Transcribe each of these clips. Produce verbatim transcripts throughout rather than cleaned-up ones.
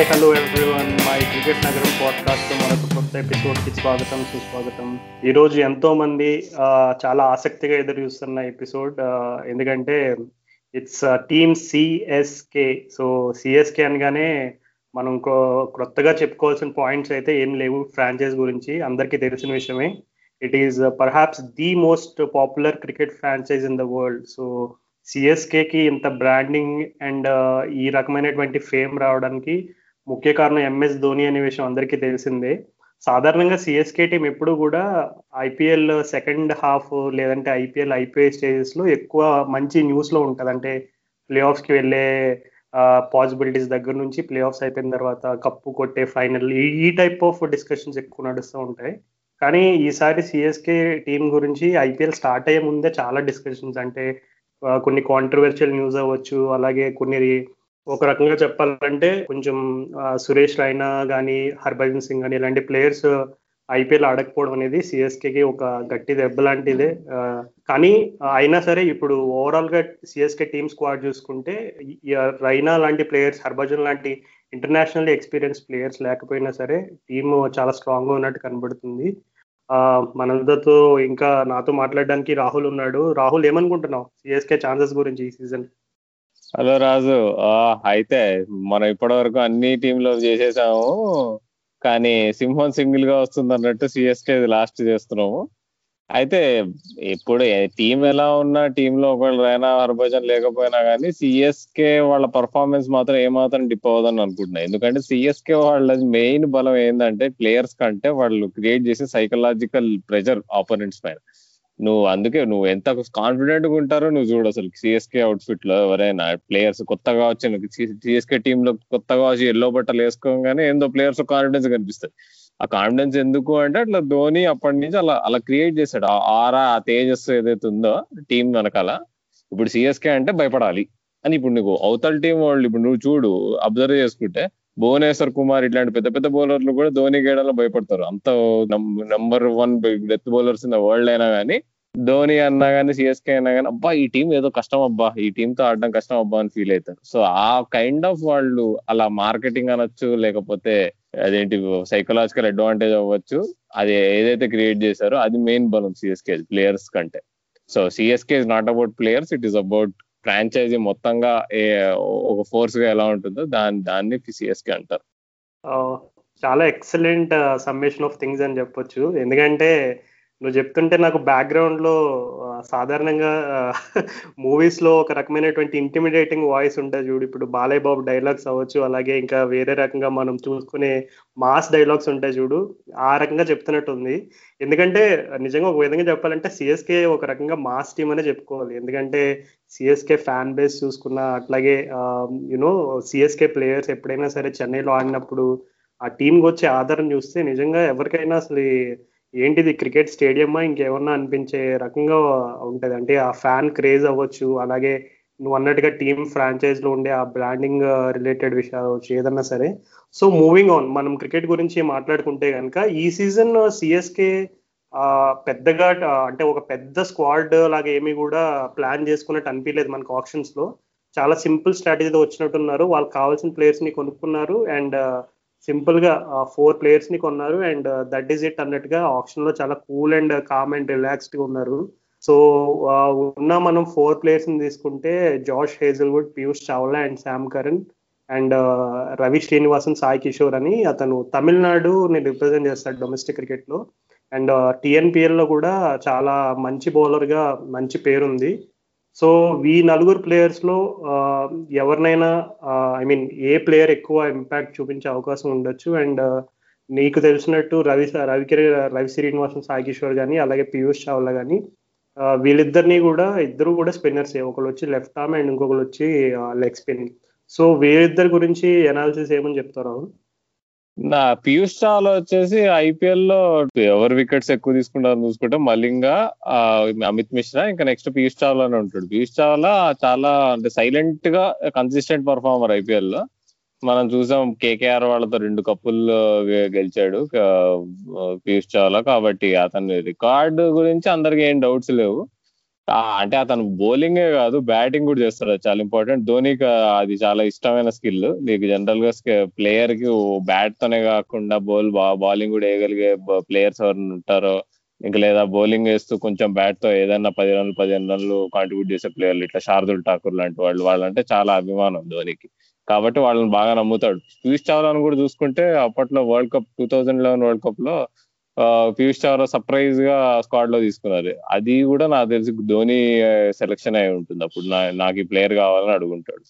Hi hello everyone, my cricket నగరం podcast మరొక కొత్త ఎపిసోడ్కి స్వాగతం సుస్వాగతం. ఈరోజు ఎంతోమంది చాలా ఆసక్తిగా ఎదురు చూస్తున్న ఎపిసోడ్, ఎందుకంటే it's team CSK. So CSK అనగానే మనం ఇంకో క్రొత్తగా చెప్పుకోవాల్సిన పాయింట్స్ అయితే ఏం లేవు. ఫ్రాంచైజ్ గురించి అందరికీ తెలిసిన విషయమే. It is perhaps the most popular cricket franchise in the world. So సిఎస్కేకి ఇంత బ్రాండింగ్ అండ్ ఈ రకమైనటువంటి ఫేమ్ రావడానికి ముఖ్య కారణం ఎంఎస్ ధోని అనే విషయం అందరికీ తెలిసిందే. సాధారణంగా సిఎస్కే టీం ఎప్పుడు కూడా ఐపీఎల్ సెకండ్ హాఫ్ లేదంటే ఐపీఎల్ ఐపీఎల్ స్టేజెస్లో ఎక్కువ మంచి న్యూస్లో ఉంటుంది. అంటే ప్లే ఆఫ్స్కి వెళ్ళే పాసిబిలిటీస్ దగ్గర నుంచి ప్లే ఆఫ్స్ అయిపోయిన తర్వాత కప్పు కొట్టే ఫైనల్ ఈ టైప్ ఆఫ్ డిస్కషన్స్ ఎక్కువ నడుస్తూ ఉంటాయి. కానీ ఈసారి సిఎస్కే టీం గురించి ఐపీఎల్ స్టార్ట్ అయ్యే ముందే చాలా డిస్కషన్స్, అంటే కొన్ని కాంట్రవర్షియల్ న్యూస్ అవ్వచ్చు, అలాగే కొన్ని ఒక రకంగా చెప్పాలంటే కొంచెం సురేష్ రైనా కానీ హర్భజన్ సింగ్ కానీ ఇలాంటి ప్లేయర్స్ ఐపీఎల్ ఆడకపోవడం అనేది సిఎస్కేకి ఒక గట్టి దెబ్బ లాంటిదే. కానీ అయినా సరే ఇప్పుడు ఓవరాల్గా సిఎస్కే టీమ్ స్క్వాడ్ చూసుకుంటే రైనా లాంటి ప్లేయర్స్, హర్భజన్ లాంటి ఇంటర్నేషనల్ ఎక్స్పీరియన్స్ ప్లేయర్స్ లేకపోయినా సరే టీమ్ చాలా స్ట్రాంగ్గా ఉన్నట్టు కనబడుతుంది. మనందరితో ఇంకా నాతో మాట్లాడడానికి రాహుల్ ఉన్నాడు. రాహుల్, ఏమనుకుంటున్నావు సిఎస్కే ఛాన్సెస్ గురించి ఈ సీజన్? హలో రాజు, అయితే మనం ఇప్పటి వరకు అన్ని టీంలో చేసేసాము, కానీ సింహం సింగిల్ గా వస్తుంది అన్నట్టు సిఎస్కే లాస్ట్ చేస్తున్నాము. అయితే ఇప్పుడు టీం ఎలా ఉన్నా, టీంలో ఒకవేళ రైనా హర్భజన్ లేకపోయినా కానీ సిఎస్కే వాళ్ళ పర్ఫార్మెన్స్ మాత్రం ఏమాత్రం డిప్ అవ్వదని అనుకుంటున్నాను. ఎందుకంటే సిఎస్కే వాళ్ళ మెయిన్ బలం ఏంటంటే ప్లేయర్స్ కంటే వాళ్ళు క్రియేట్ చేసే సైకలాజికల్ ప్రెజర్ ఆపోనెంట్స్ పైన. నువ్వు అందుకే నువ్వు ఎంత కాన్ఫిడెంట్గా ఉంటారో నువ్వు చూడు. అసలు సిఎస్కే అవుట్ఫిట్ లో ఎవరైనా ప్లేయర్స్ కొత్తగా వచ్చిన సిఎస్కే టీంలో కొత్తగా వచ్చి ఎల్లో బట్టలు వేసుకోగానే ఏందో ప్లేయర్స్ కాన్ఫిడెన్స్ కనిపిస్తుంది. ఆ కాన్ఫిడెన్స్ ఎందుకు అంటే అట్లా ధోని అప్పటి నుంచి అలా అలా క్రియేట్ చేశాడు. ఆ ఆరా ఆ తేజస్సు ఏదైతే ఉందో టీం వెనకాల. ఇప్పుడు సిఎస్కే అంటే భయపడాలి అని ఇప్పుడు నీకు అవతల టీం వాళ్ళు ఇప్పుడు నువ్వు చూడు, అబ్జర్వ్ చేసుకుంటే భువనేశ్వర్ కుమార్ ఇట్లాంటి పెద్ద పెద్ద బౌలర్లు కూడా ధోని గేడలో భయపడతారు. అంత number one death bowlers in the world అయినా కానీ, ధోని అన్నా కానీ, సిఎస్కే అయినా కానీ అబ్బా ఈ టీం ఏదో కష్టం అబ్బా, ఈ టీంతో ఆడడం కష్టం అబ్బా అని ఫీల్ అవుతారు. సో ఆ కైండ్ ఆఫ్ వాళ్ళు అలా మార్కెటింగ్ అనొచ్చు, లేకపోతే అదేంటి సైకలాజికల్ అడ్వాంటేజ్ అవ్వచ్చు, అది ఏదైతే క్రియేట్ చేశారో అది మెయిన్ బలం సిఎస్కే ప్లేయర్స్ కంటే. So CSK is not about players, it is about franchise మొత్తంగా ఏ ఒక ఫోర్స్ గా ఎలా ఉంటుందో దాని దాన్ని సిఎస్కే అంటారు. చాలా ఎక్సలెంట్ సమ్మేషన్ ఆఫ్ థింగ్స్ అని చెప్పొచ్చు. ఎందుకంటే నువ్వు చెప్తుంటే నాకు బ్యాక్గ్రౌండ్ లో సాధారణంగా మూవీస్ లో ఒక రకమైనటువంటి ఇంటిమిడేటింగ్ వాయిస్ ఉంటుంది చూడు. ఇప్పుడు బాలయ్య బాబు డైలాగ్స్ అవ్వచ్చు, అలాగే ఇంకా వేరే రకంగా మనం చూసుకునే మాస్ డైలాగ్స్ ఉంటాయి చూడు, ఆ రకంగా చెప్తున్నట్టుంది. ఎందుకంటే నిజంగా ఒక విధంగా చెప్పాలంటే సిఎస్కే ఒక రకంగా మాస్ టీం అనే చెప్పుకోవాలి. ఎందుకంటే సిఎస్కే ఫ్యాన్ బేస్ చూసుకున్నా, అట్లాగే యూనో సిఎస్కే ప్లేయర్స్ ఎప్పుడైనా సరే చెన్నైలో ఆడినప్పుడు ఆ టీంకి వచ్చే ఆదరణ చూస్తే నిజంగా ఎవరికైనా అసలు ఏంటిది క్రికెట్ స్టేడియమా ఇంకేమన్నా అనిపించే రకంగా ఉంటుంది. అంటే ఆ ఫ్యాన్ క్రేజ్ అవ్వచ్చు, అలాగే నువ్వు అన్నట్టుగా టీమ్ ఫ్రాంచైజ్లో ఉండే ఆ బ్రాండింగ్ రిలేటెడ్ విషయాలు అవ్వచ్చు, ఏదన్నా సరే. సో మూవింగ్ ఆన్, మనం క్రికెట్ గురించి మాట్లాడుకుంటే కనుక ఈ సీజన్ సిఎస్కే పెద్దగా అంటే ఒక పెద్ద స్క్వాడ్ లాగా ఏమీ కూడా ప్లాన్ చేసుకున్నట్టు అనిపించలేదు మనకు. ఆప్షన్స్లో చాలా సింపుల్ స్ట్రాటజీతో వచ్చినట్టున్నారు. వాళ్ళకి కావాల్సిన ప్లేయర్స్ని కొనుక్కున్నారు అండ్ సింపుల్ గా ఫోర్ ప్లేయర్స్ ని కొన్నారు అండ్ దట్ ఈస్ ఇట్ అన్నట్టుగా ఆప్షన్ లో చాలా cool and calm and relaxed గా ఉన్నారు. సో ఉన్న మనం ఫోర్ ప్లేయర్స్ ని తీసుకుంటే Josh Hazlewood, Piyush Chawla and Sam Curran and Ravi Srinivasan, Sai Kishore అని అతను తమిళనాడుని రిప్రజెంట్ చేస్తాడు డొమెస్టిక్ క్రికెట్ లో. అండ్ టీఎన్పిఎల్ లో కూడా చాలా మంచి బౌలర్ గా మంచి పేరుంది. సో ఈ నలుగురు ప్లేయర్స్లో ఎవరినైనా ఐ మీన్ ఏ ప్లేయర్ ఎక్కువ ఇంపాక్ట్ చూపించే అవకాశం ఉండొచ్చు? అండ్ నీకు తెలిసినట్టు రవి రవికిర రవి శ్రీనివాసన్, సాయి కిషోర్ కానీ అలాగే పీయూష్ చావ్లా కానీ వీళ్ళిద్దరినీ కూడా ఇద్దరు కూడా స్పిన్నర్స్, ఒకరు వచ్చి లెఫ్ట్ ఆర్మ్ అండ్ ఇంకొకరు వచ్చి లెగ్ స్పిన్. సో వీళ్ళిద్దరి గురించి అనాలిసిస్ ఏమని చెప్తారు? నా పీయూష్ చావ్లా వచ్చేసి ఐపీఎల్ లో ఎవరు వికెట్స్ ఎక్కువ తీసుకుంటారని చూసుకుంటే మలింగా, అమిత్ మిశ్రా, ఇంకా నెక్స్ట్ పీయూష్ చావ్లా అని ఉంటాడు. పీయూష్ చావ్లా చాలా అంటే సైలెంట్ గా కన్సిస్టెంట్ పర్ఫార్మర్ ఐపీఎల్ లో. మనం చూసాం కేకేఆర్ వాళ్ళతో రెండు కప్పులు గెలిచాడు పీయూష్ చావ్లా. కాబట్టి అతని రికార్డు గురించి అందరికి ఏం డౌట్స్ లేవు. అంటే అతను బౌలింగే కాదు బ్యాటింగ్ కూడా చేస్తాడు, చాలా ఇంపార్టెంట్. ధోనికి అది చాలా ఇష్టమైన స్కిల్. నీకు జనరల్ గా ప్లేయర్ కి బ్యాట్ తోనే కాకుండా బౌల్ బౌలింగ్ కూడా వేయగలిగే ప్లేయర్స్ ఎవరైనా ఉంటారో, ఇంకా లేదా బౌలింగ్ వేస్తూ కొంచెం బ్యాట్ తో ఏదైనా పది రన్లు పదిహేను రన్లు కాంట్రిబ్యూట్ చేసే ప్లేయర్లు ఇట్లా శార్దుల్ ఠాకూర్ లాంటి వాళ్ళు, వాళ్ళంటే చాలా అభిమానం ధోనికి, కాబట్టి వాళ్ళని బాగా నమ్ముతాడు. పీయూష్ చావ్లాను కూడా చూసుకుంటే అప్పట్లో world cup two thousand eleven world cup లో పీయూష్ చావ్లా సర్ప్రైజ్ గా స్క్వాడ్ లో తీసుకున్నారు. అది కూడా నాకు తెలిసి ధోని సెలెక్షన్ అయి ఉంటుంది. అప్పుడు నాకు ఈ ప్లేయర్ కావాలని అడుగుంటాడు.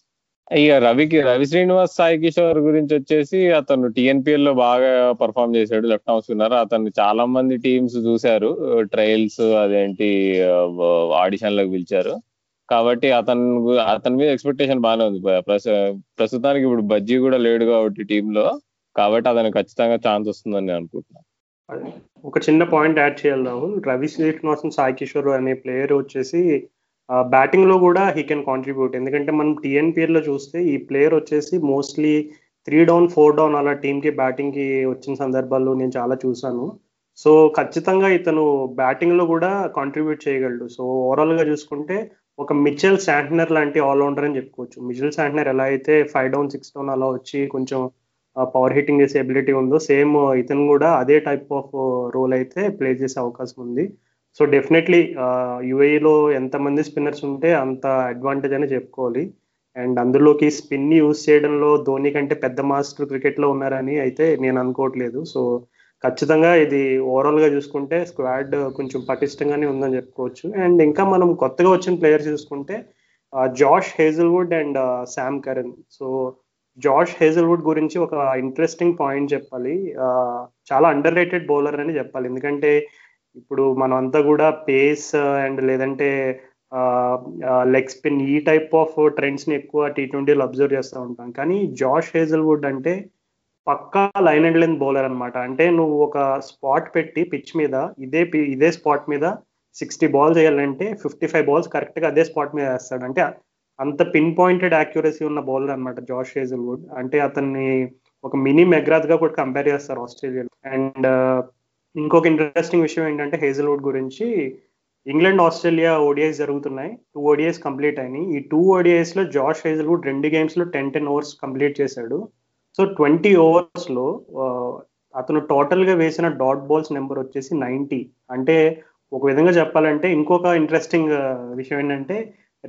ఇక రవికి రవి శ్రీనివాస్ సాయి కిషోర్ గురించి వచ్చేసి అతను టీఎన్పిఎల్ లో బాగా పర్ఫామ్ చేశాడు, లెఫ్ట్ ఆర్మ్ స్పిన్నర్. అతన్ని చాలా మంది టీమ్స్ చూశారు, ట్రయల్స్ అదేంటి ఆడిషన్లకు పిలిచారు, కాబట్టి అతను అతని మీద ఎక్స్పెక్టేషన్ బాగానే ఉంది. ప్రస్తుతానికి ఇప్పుడు బజ్జీ కూడా లేడు కాబట్టి టీమ్ లో, కాబట్టి అతనికి ఖచ్చితంగా ఛాన్స్ వస్తుందని నేను అనుకుంటున్నాను. ఒక చిన్న పాయింట్ యాడ్ చేయాలి రాహుల్. రవి శ్రీనివాసన్ సాయి కిషోర్ అనే ప్లేయర్ వచ్చేసి బ్యాటింగ్ లో కూడా హీ కెన్ కాంట్రిబ్యూట్. ఎందుకంటే మనం టీఎన్పిఎల్ లో చూస్తే ఈ ప్లేయర్ వచ్చేసి mostly three down four down అలా టీమ్ కి బ్యాటింగ్ కి వచ్చిన సందర్భాల్లో నేను చాలా చూసాను. సో ఖచ్చితంగా ఇతను బ్యాటింగ్ లో కూడా కాంట్రిబ్యూట్ చేయగలడు. సో ఓవరాల్ గా చూసుకుంటే ఒక మిచెల్ శాంట్నర్ లాంటి ఆల్రౌండర్ అని చెప్పుకోవచ్చు. మిచెల్ శాంట్నర్ ఎలా అయితే ఫైవ్ డౌన్ సిక్స్ డౌన్ అలా వచ్చి కొంచెం పవర్ హిట్టింగ్ చేసే ఎబిలిటీ ఉందో, సేమ్ ఇతను కూడా అదే టైప్ ఆఫ్ రోల్ అయితే ప్లే చేసే అవకాశం ఉంది. సో డెఫినెట్లీ యూఏఈలో ఎంతమంది స్పిన్నర్స్ ఉంటే అంత అడ్వాంటేజ్ అని చెప్పుకోవాలి. అండ్ అందులోకి స్పిన్ని యూజ్ చేయడంలో ధోని కంటే పెద్ద మాస్టర్ క్రికెట్లో ఉన్నారని అయితే నేను అనుకోవట్లేదు. సో ఖచ్చితంగా ఇది ఓవరాల్గా చూసుకుంటే స్క్వాడ్ కొంచెం పటిష్టంగానే ఉందని చెప్పుకోవచ్చు. అండ్ ఇంకా మనం కొత్తగా వచ్చిన ప్లేయర్స్ చూసుకుంటే Josh Hazlewood and Sam Curran. So Josh Hazlewood గురించి ఒక ఇంట్రెస్టింగ్ పాయింట్ చెప్పాలి. చాలా అండర్ రేటెడ్ బౌలర్ అని చెప్పాలి. ఎందుకంటే ఇప్పుడు మనం అంతా కూడా పేస్ అండ్ లేదంటే లెగ్ స్పిన్ ఈ టైప్ ఆఫ్ ట్రెండ్స్ని ఎక్కువ టీ ట్వంటీలో అబ్జర్వ్ చేస్తూ ఉంటాం. కానీ జాష్ హేజల్వుడ్ అంటే పక్కా లైన్ అండ్ లెంత్ బౌలర్ అనమాట. అంటే నువ్వు ఒక స్పాట్ పెట్టి పిచ్ మీద ఇదే ఇదే స్పాట్ మీద సిక్స్టీ బాల్స్ వేయాలంటే ఫిఫ్టీ ఫైవ్ బాల్స్ కరెక్ట్గా అదే స్పాట్ మీద వేస్తాడు. అంటే అంత పిన్ పాయింటెడ్ యాక్యురసీ ఉన్న బౌలర్ అనమాట జాష్ హేజల్వుడ్. అంటే అతన్ని ఒక మినీ మెగ్రాత్గా కూడా కంపేర్ చేస్తారు ఆస్ట్రేలియాలో. అండ్ ఇంకొక ఇంట్రెస్టింగ్ విషయం ఏంటంటే హేజల్వుడ్ గురించి, ఇంగ్లాండ్ ఆస్ట్రేలియా ఓడిఐస్ జరుగుతున్నాయి, టూ ఓడిఐస్ కంప్లీట్ అయినాయి. ఈ టూ ఓడిఐస్లో జాష్ హేజల్వుడ్ రెండు గేమ్స్లో టెన్ టెన్ ఓవర్స్ కంప్లీట్ చేశాడు. సో ట్వంటీ ఓవర్స్లో అతను టోటల్గా వేసిన డాట్ బాల్స్ నెంబర్ వచ్చేసి నైంటీ. అంటే ఒక విధంగా చెప్పాలంటే ఇంకొక ఇంట్రెస్టింగ్ విషయం ఏంటంటే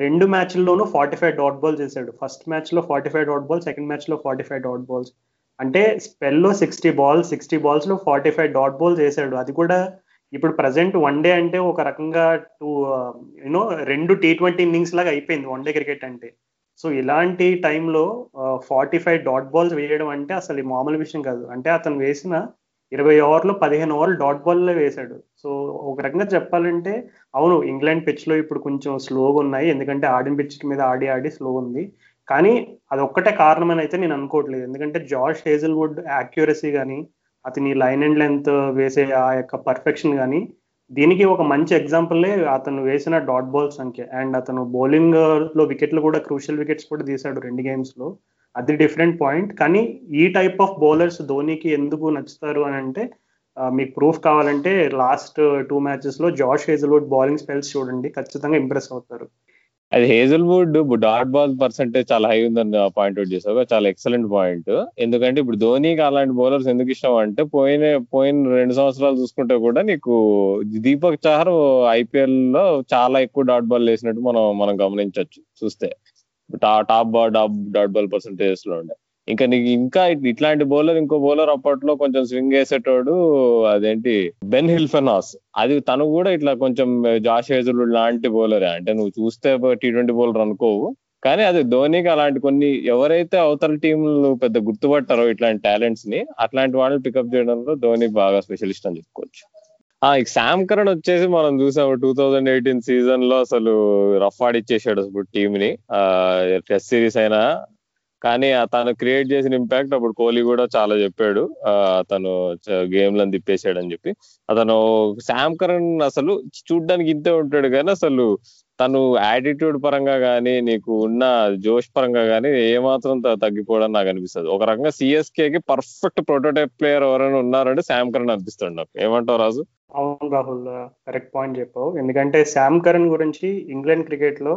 రెండు మ్యాచ్ల్లోనూ ఫార్టీ ఫైవ్ డాట్ బాల్స్ చేశాడు. ఫస్ట్ మ్యాచ్లో forty five dot balls, second మ్యాచ్లో ఫార్టీ ఫైవ్ డాట్ బాల్స్. అంటే స్పెల్లో సిక్స్టీ బాల్స్ సిక్స్టీ బాల్స్లో ఫార్టీ ఫైవ్ డాట్ బాల్స్ వేసాడు. అది కూడా ఇప్పుడు ప్రజెంట్ వన్ డే అంటే ఒక రకంగా టూ యూనో రెండు టీ ట్వంటీ ఇన్నింగ్స్ లాగా అయిపోయింది వన్ డే క్రికెట్ అంటే. సో ఇలాంటి టైంలో ఫార్టీ ఫైవ్ డాట్ బాల్స్ వేయడం అంటే అసలు మామూలు విషయం కాదు. అంటే అతను వేసిన ఇరవై ఓవర్లో పదిహేను ఓవర్లు డాట్ బాల్లో వేశాడు. సో ఒక రకంగా చెప్పాలంటే అవును ఇంగ్లాండ్ పిచ్లో ఇప్పుడు కొంచెం స్లోగా ఉన్నాయి, ఎందుకంటే ఆడిన పిచ్ మీద ఆడి ఆడి స్లో ఉంది. కానీ అదొక్కటే కారణం అని అయితే నేను అనుకోవట్లేదు. ఎందుకంటే జాష్ హేజల్వుడ్ యాక్యురసీ కానీ అతని లైన్ అండ్ లెంత్ వేసే ఆ యొక్క పర్ఫెక్షన్ కానీ దీనికి ఒక మంచి ఎగ్జాంపులే అతను వేసిన డాట్ బాల్ సంఖ్య. అండ్ అతను బౌలింగ్లో వికెట్లు కూడా క్రూషియల్ వికెట్స్ కూడా తీశాడు రెండు గేమ్స్లో. అది డిఫరెంట్ పాయింట్. కానీ ఈ టైప్ ఆఫ్ బౌలర్స్ ధోనికి ఎందుకు నచ్చుతారు అని అంటే, మీకు ప్రూఫ్ కావాలంటే లాస్ట్ టూ మ్యాచెస్లో జాష్ హేజల్వుడ్ బౌలింగ్ స్పెల్స్ చూడండి, ఖచ్చితంగా ఇంప్రెస్ అవుతారు. అది హేజల్వుడ్ డాట్ బాల్ పర్సెంటేజ్ చాలా హై ఉందని పాయింట్ అవుట్ చేసావు, చాలా ఎక్సలెంట్ పాయింట్. ఎందుకంటే ఇప్పుడు ధోనికి అలాంటి బౌలర్స్ ఎందుకు ఇష్టం అంటే, పోయిన పోయిన రెండు సంవత్సరాలు చూసుకుంటే కూడా నీకు దీపక్ చహర్ ఐపీఎల్ లో చాలా ఎక్కువ డాట్ బాల్ వేసినట్టు మనం మనం గమనించవచ్చు చూస్తే, top ball dot dot ball percentages లో ఉండే. ఇంకా నీకు ఇంకా ఇట్లాంటి బౌలర్ ఇంకో బౌలర్ అప్పట్లో కొంచెం స్వింగ్ వేసేటోడు అదేంటి బెన్ హిల్ఫెనాస్. అది తను కూడా ఇట్లా కొంచెం జాష్ హేజల్వుడ్ లాంటి బౌలరే. అంటే నువ్వు చూస్తే టీ ట్వంటీ బౌలర్ అనుకోవు, కానీ అది ధోనికి అలాంటి కొన్ని ఎవరైతే అవతల టీంలు పెద్ద గుర్తుపట్టారో ఇట్లాంటి టాలెంట్స్ ని, అట్లాంటి వాళ్ళని పికప్ చేయడంలో ధోని బాగా స్పెషలిస్ట్ అని చెప్పుకోవచ్చు. శామ్ కరణ్ వచ్చేసి మనం చూసాము టూ థౌజండ్ ఎయిటీన్ సీజన్ లో అసలు రఫ్ ఆడిచ్చేసాడు టీమ్ ని. టెస్ట్ సిరీస్ అయినా కానీ తను క్రియేట్ చేసిన ఇంపాక్ట్ అప్పుడు కోహ్లీ కూడా చాలా చెప్పాడు, తను గేమ్లను తిప్పేసాడు అని చెప్పి. అతను శామ్ కరణ్ అసలు చూడ్డానికి ఇంతే ఉంటాడు కానీ అసలు తను యాటిట్యూడ్ పరంగా కానీ నీకు ఉన్న జోష్ పరంగా కానీ ఏమాత్రం తగ్గిపోవడం నాకు అనిపిస్తుంది. ఒక రకంగా సిఎస్కే కి పర్ఫెక్ట్ ప్రోటోటైప్ ప్లేయర్ ఎవరైనా ఉన్నారంటే శామ్ కరణ్ అనిపిస్తాడు నాకు. ఏమంటావు రాజు? అవును రాహుల్, కరెక్ట్ పాయింట్ చెప్పావు. ఎందుకంటే శామ్ కరణ్ గురించి ఇంగ్లాండ్ క్రికెట్ లో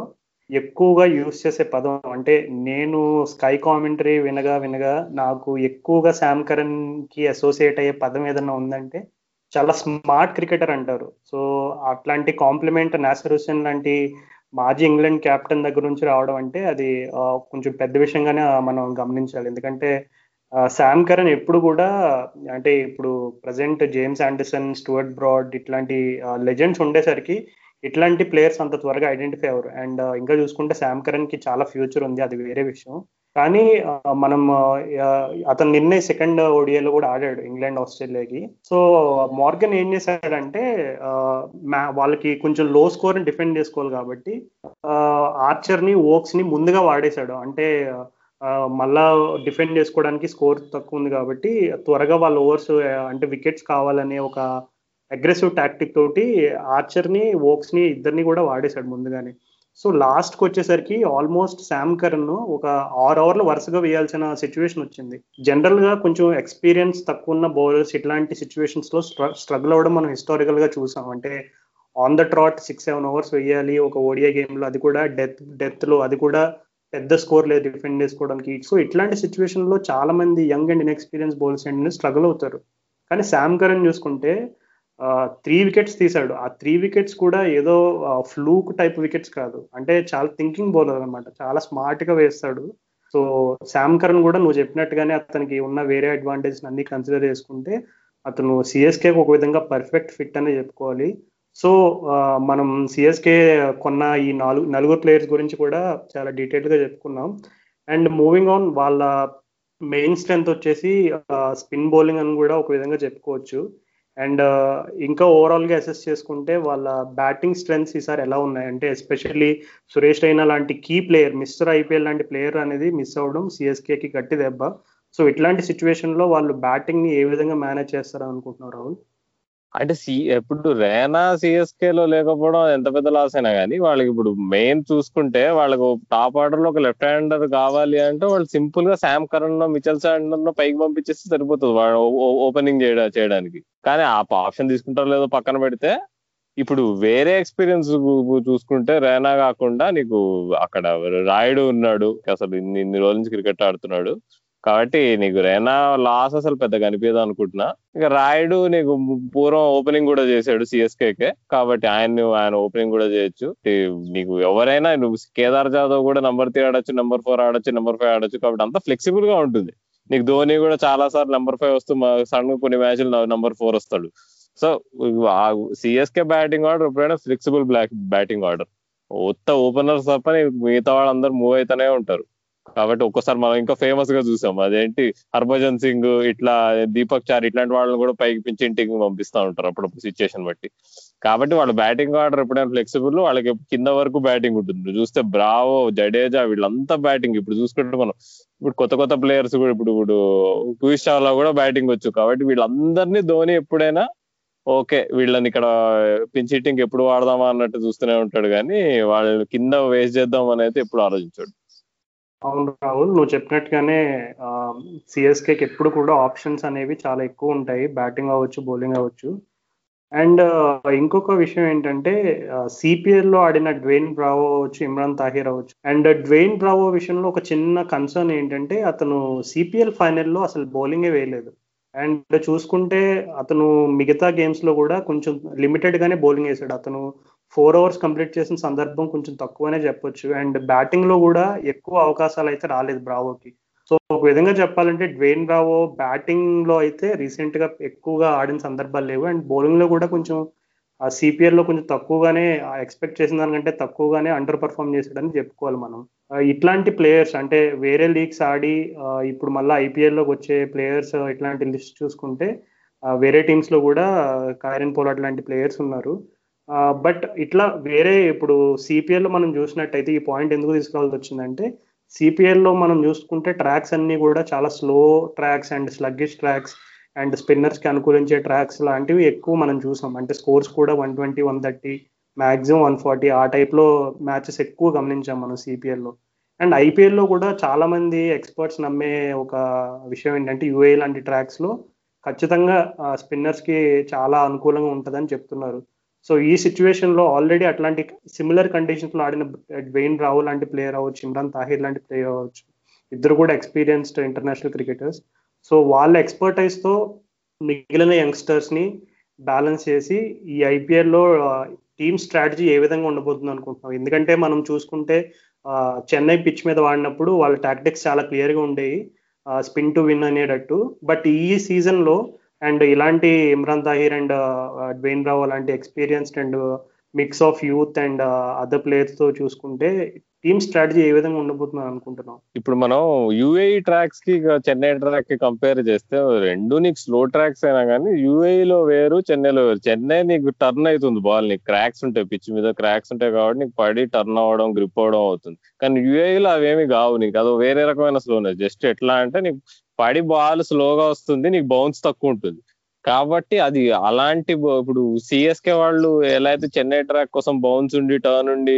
ఎక్కువగా యూజ్ చేసే పదం అంటే, నేను స్కై కామెంటరీ వినగా వినగా నాకు ఎక్కువగా శామ్ కరణ్ కి అసోసియేట్ అయ్యే పదం ఏదన్నా ఉందంటే చాలా స్మార్ట్ క్రికెటర్ అంటారు. సో అట్లాంటి కాంప్లిమెంట్ నాసిర్ హుస్సేన్ లాంటి మాజీ ఇంగ్లాండ్ క్యాప్టెన్ దగ్గర నుంచి రావడం అంటే అది కొంచెం పెద్ద విషయంగానే మనం గమనించాలి. ఎందుకంటే శామ్ కరణ్ ఎప్పుడు కూడా అంటే ఇప్పుడు present James Anderson, Stuart Broad ఇట్లాంటి లెజెండ్స్ ఉండేసరికి ఇట్లాంటి ప్లేయర్స్ అంత త్వరగా ఐడెంటిఫై అవ్వరు. అండ్ ఇంకా చూసుకుంటే శామ్ కరణ్ కి చాలా ఫ్యూచర్ ఉంది, అది వేరే విషయం. కానీ మనం అతను నిన్నే సెకండ్ ఓడిఐలో కూడా ఆడాడు ఇంగ్లాండ్ ఆస్ట్రేలియాకి. సో మార్గన్ ఏం చేశాడంటే వాళ్ళకి కొంచెం లో స్కోర్ ని డిఫెండ్ చేసుకోవాలి కాబట్టి ఆర్చర్ ని, ఓక్స్ ని ముందుగా వాడేశాడు. అంటే మళ్ళా డిఫెండ్ చేసుకోవడానికి స్కోర్ తక్కువ ఉంది కాబట్టి త్వరగా వాళ్ళ ఓవర్స్ అంటే వికెట్స్ కావాలనే ఒక అగ్రెసివ్ టాక్టిక్ తోటి ఆర్చర్ని, ఓక్స్ని ఇద్దరిని కూడా వాడేశాడు ముందుగానే. సో లాస్ట్కి వచ్చేసరికి ఆల్మోస్ట్ శామ్ కరణ్ ఒక ఆరు ఓవర్లు వరుసగా వేయాల్సిన సిచ్యువేషన్ వచ్చింది. జనరల్గా కొంచెం ఎక్స్పీరియన్స్ తక్కువ ఉన్న బౌలర్స్ ఇట్లాంటి సిచ్యువేషన్స్లో స్ట్రగుల్ అవ్వడం మనం హిస్టారికల్గా చూసాం. అంటే on the trot six seven hours వేయాలి ఒక ఓడిఐ గేమ్లో, అది కూడా డెత్ డెత్లో అది కూడా పెద్ద స్కోర్ లేదు డిఫెండ్ చేసుకోవడానికి. సో ఇట్లాంటి సిచ్యువేషన్లో చాలామంది young and inexperience bowlers and struggle అవుతారు. కానీ శామ్ కరణ్ చూసుకుంటే త్రీ వికెట్స్ తీశాడు. ఆ త్రీ వికెట్స్ కూడా ఏదో ఫ్లూక్ టైప్ వికెట్స్ కాదు, అంటే చాలా థింకింగ్ బౌలర్ అనమాట, చాలా స్మార్ట్ గా వేస్తాడు. సో శామ్ కరణ్ కూడా నువ్వు చెప్పినట్టుగానే అతనికి ఉన్న వేరే అడ్వాంటేజ్ అన్ని కన్సిడర్ చేసుకుంటే అతను సిఎస్కే ఒక విధంగా పర్ఫెక్ట్ ఫిట్ అనే చెప్పుకోవాలి. సో మనం సిఎస్కే కొన్న ఈ నాలుగు నలుగురు ప్లేయర్స్ గురించి కూడా చాలా డీటెయిల్ గా చెప్పుకున్నాం. అండ్ మూవింగ్ ఆన్, వాళ్ళ మెయిన్ స్ట్రెంత్ వచ్చేసి స్పిన్ బౌలింగ్ అని కూడా ఒక విధంగా చెప్పుకోవచ్చు. అండ్ ఇంకా ఓవరాల్గా అసెస్ చేసుకుంటే వాళ్ళ బ్యాటింగ్ స్ట్రెంగ్స్ ఈసారి ఎలా ఉన్నాయంటే, ఎస్పెషల్లీ సురేష్ రైనా లాంటి కీ ప్లేయర్, మిస్టర్ ఐపీఎల్ లాంటి ప్లేయర్ అనేది మిస్ అవ్వడం సిఎస్కేకి గట్టి దెబ్బ. సో ఇట్లాంటి సిచ్యువేషన్లో వాళ్ళు బ్యాటింగ్ని ఏ విధంగా మేనేజ్ చేస్తారని అనుకుంటున్నారు రాహుల్? అంటే సి ఇప్పుడు రైనా సిఎస్కే లో లేకపోవడం ఎంత పెద్ద లాస్ అయినా కానీ వాళ్ళకి ఇప్పుడు మెయిన్ చూసుకుంటే వాళ్ళకు టాప్ ఆర్డర్ లో ఒక లెఫ్ట్ హ్యాండర్ కావాలి అంటే వాళ్ళు సింపుల్ గా శామ్ కరణ్ లో, మిచెల్ శాంట్నర్ లో పైకి పంపించేస్తే సరిపోతుంది వాళ్ళు ఓపెనింగ్ చేయడానికి. కానీ ఆ ఆప్షన్ తీసుకుంటారో లేదో పక్కన పెడితే ఇప్పుడు వేరే ఎక్స్పీరియన్స్ చూసుకుంటే రైనా కాకుండా నీకు అక్కడ రాయుడు ఉన్నాడు, అసలు ఇన్ని ఇన్ని రోజుల నుంచి క్రికెట్ ఆడుతున్నాడు కాబట్టి నీకు రైనా లాస్ అసలు పెద్దగా అనిపించదు అనుకుంటున్నా. ఇక రాయుడు నీకు పూర్వం ఓపెనింగ్ కూడా చేశాడు సిఎస్కేకే కాబట్టి ఆయన్ని ఆయన ఓపెనింగ్ కూడా చేయొచ్చు. నీకు ఎవరైనా నువ్వు కేదార్ జాదవ్ కూడా నెంబర్ త్రీ ఆడొచ్చు, నెంబర్ ఫోర్ ఆడొచ్చు, నెంబర్ ఫైవ్ ఆడొచ్చు కాబట్టి అంతా ఫ్లెక్సిబుల్ గా ఉంటుంది. నీకు ధోని కూడా చాలా సార్లు నెంబర్ ఫైవ్ వస్తూ సడన్ గా కొన్ని మ్యాచ్లు నెంబర్ ఫోర్ వస్తాడు. సో సిఎస్కే బ్యాటింగ్ ఆర్డర్ ఎప్పుడైనా ఫ్లెక్సిబుల్ బ్లాక్ బ్యాటింగ్ ఆర్డర్, ఉత్త ఓపెనర్స్ తప్ప మిగతా వాళ్ళు అందరూ మూవ్ అవుతూనే ఉంటారు. కాబట్టి ఒక్కోసారి మనం ఇంకా ఫేమస్ గా చూసాం అదేంటి హర్భజన్ సింగ్, ఇట్లా దీపక్ చార్ ఇట్లాంటి వాళ్ళని కూడా పైకి పిచ్చి ఇంటికి పంపిస్తూ ఉంటారు అప్పుడప్పుడు సిచ్యువేషన్ బట్టి. కాబట్టి వాళ్ళ బ్యాటింగ్ ఆర్డర్ ఎప్పుడైనా ఫ్లెక్సిబుల్, వాళ్ళకి కింద వరకు బ్యాటింగ్ ఉంటుంది. చూస్తే బ్రావో, జడేజా వీళ్ళంతా బ్యాటింగ్. ఇప్పుడు చూసుకుంటే మనం ఇప్పుడు కొత్త కొత్త ప్లేయర్స్ కూడా ఇప్పుడు ఇప్పుడు పీయూష్ చావ్లా కూడా బ్యాటింగ్ వచ్చు కాబట్టి వీళ్ళందరినీ ధోని ఎప్పుడైనా ఓకే వీళ్ళని ఇక్కడ పిచ్ హిట్టింగ్ ఎప్పుడు వాడదామా అన్నట్టు చూస్తూనే ఉంటాడు కానీ వాళ్ళు కింద వేస్ట్ చేద్దాం అనేది ఎప్పుడు ఆలోచించాడు. అవును రాహుల్, నువ్వు చెప్పినట్టుగానే సిఎస్కేకి ఎప్పుడు కూడా ఆప్షన్స్ అనేవి చాలా ఎక్కువ ఉంటాయి, బ్యాటింగ్ అవ్వచ్చు, బౌలింగ్ అవ్వచ్చు. అండ్ ఇంకొక విషయం ఏంటంటే సిపిఎల్ లో ఆడిన డ్వేన్ బ్రావో అవ్వచ్చు, ఇమ్రాన్ తాహిర్ అవ్వచ్చు. అండ్ డ్వేన్ బ్రావో విషయంలో ఒక చిన్న కన్సర్న్ ఏంటంటే అతను సిపిఎల్ ఫైనల్లో అసలు బౌలింగే వేయలేదు. అండ్ చూసుకుంటే అతను మిగతా గేమ్స్ లో కూడా కొంచెం లిమిటెడ్ గానే బౌలింగ్ వేశాడు. అతను ఫోర్ అవర్స్ కంప్లీట్ చేసిన సందర్భం కొంచెం తక్కువనే చెప్పొచ్చు. అండ్ బ్యాటింగ్ లో కూడా ఎక్కువ అవకాశాలు అయితే రాలేదు బ్రావోకి. సో ఒక విధంగా చెప్పాలంటే డ్వేన్ బ్రావో బ్యాటింగ్ లో అయితే రీసెంట్ గా ఎక్కువగా ఆడిన సందర్భాలు లేవు. అండ్ బౌలింగ్ లో కూడా కొంచెం సిపిఎల్ లో కొంచెం తక్కువగానే, ఎక్స్పెక్ట్ చేసిన దానికంటే తక్కువగానే అండర్ పర్ఫామ్ చేశాడని చెప్పుకోవాలి మనం. ఇట్లాంటి ప్లేయర్స్ అంటే వేరే లీగ్స్ ఆడి ఇప్పుడు మళ్ళీ ఐపీఎల్లోకి వచ్చే ప్లేయర్స్ ఇట్లాంటి లిస్ట్ చూసుకుంటే వేరే టీమ్స్ లో కూడా కైరన్ పోలార్డ్ లాంటి ప్లేయర్స్ ఉన్నారు. బట్ ఇట్లా వేరే ఇప్పుడు సిపిఎల్లో మనం చూసినట్టయితే ఈ పాయింట్ ఎందుకు తీసుకోవాల్సి వచ్చిందంటే సిపిఎల్లో మనం చూసుకుంటే ట్రాక్స్ అన్నీ కూడా చాలా slow tracks and sluggish tracks and స్పిన్నర్స్కి అనుకూలించే ట్రాక్స్ లాంటివి ఎక్కువ మనం చూసాం. అంటే స్కోర్స్ కూడా one twenty one thirty maximum one forty ఆ టైప్లో మ్యాచెస్ ఎక్కువ గమనించాం మనం సిపిఎల్లో. అండ్ ఐపీఎల్లో కూడా చాలామంది ఎక్స్పర్ట్స్ నమ్మే ఒక విషయం ఏంటంటే యూఏ లాంటి ట్రాక్స్లో ఖచ్చితంగా స్పిన్నర్స్కి చాలా అనుకూలంగా ఉంటుందని చెప్తున్నారు. సో ఈ సిచ్యువేషన్లో ఆల్రెడీ అట్లాంటి సిమిలర్ కండిషన్స్లో ఆడిన డ్వేన్ బ్రావో లాంటి ప్లేయర్ అవ్వచ్చు, ఇమ్రాన్ తాహిర్ లాంటి ప్లేయర్ అవ్వచ్చు, ఇద్దరు కూడా ఎక్స్పీరియన్స్డ్ ఇంటర్నేషనల్ క్రికెటర్స్. సో వాళ్ళ ఎక్స్పర్టైజ్తో మిగిలిన యంగ్స్టర్స్ని బ్యాలెన్స్ చేసి ఈ ఐపీఎల్లో టీమ్ స్ట్రాటజీ ఏ విధంగా ఉండబోతుంది అనుకుంటున్నాం. ఎందుకంటే మనం చూసుకుంటే చెన్నై పిచ్ మీద వాడినప్పుడు వాళ్ళ టాక్టిక్స్ చాలా క్లియర్గా ఉండేవి, స్పిన్ టు విన్ అనేటట్టు. బట్ ఈ సీజన్లో అండ్ ఇలాంటి Imran Tahir and Dwayne Bravo లాంటి experienced and mix of youth and other ప్లేయర్స్తో చూసుకుంటే టీమ్ స్ట్రాటజీ ఏ విధంగా ఉండబోతున్నాం అనుకుంటున్నాం. ఇప్పుడు మనం యూఏఈ ట్రాక్స్ కి చెన్నై ట్రాక్ కి కంపేర్ చేస్తే రెండు నీకు స్లో ట్రాక్స్ అయినా కానీ యూఏఈలో వేరు, చెన్నైలో వేరు. చెన్నై నీకు టర్న్ అవుతుంది, బాల్ నీకు క్రాక్స్ ఉంటాయి, పిచ్ మీద క్రాక్స్ ఉంటాయి కాబట్టి నీకు పడి టర్న్ అవడం గ్రిప్ అవడం అవుతుంది. కానీ యూఏఈలో అవేమి కావు, నీకు అదో వేరే రకమైన స్లోనెస్. జస్ట్ ఎట్లా అంటే నీకు పడి బాల్ స్లోగా వస్తుంది, నీకు బౌన్స్ తక్కువ ఉంటుంది. కాబట్టి అది అలాంటి ఇప్పుడు సిఎస్కే వాళ్ళు ఎలా అయితే చెన్నై ట్రాక్ కోసం బౌన్స్ ఉండి టర్న్ ఉండి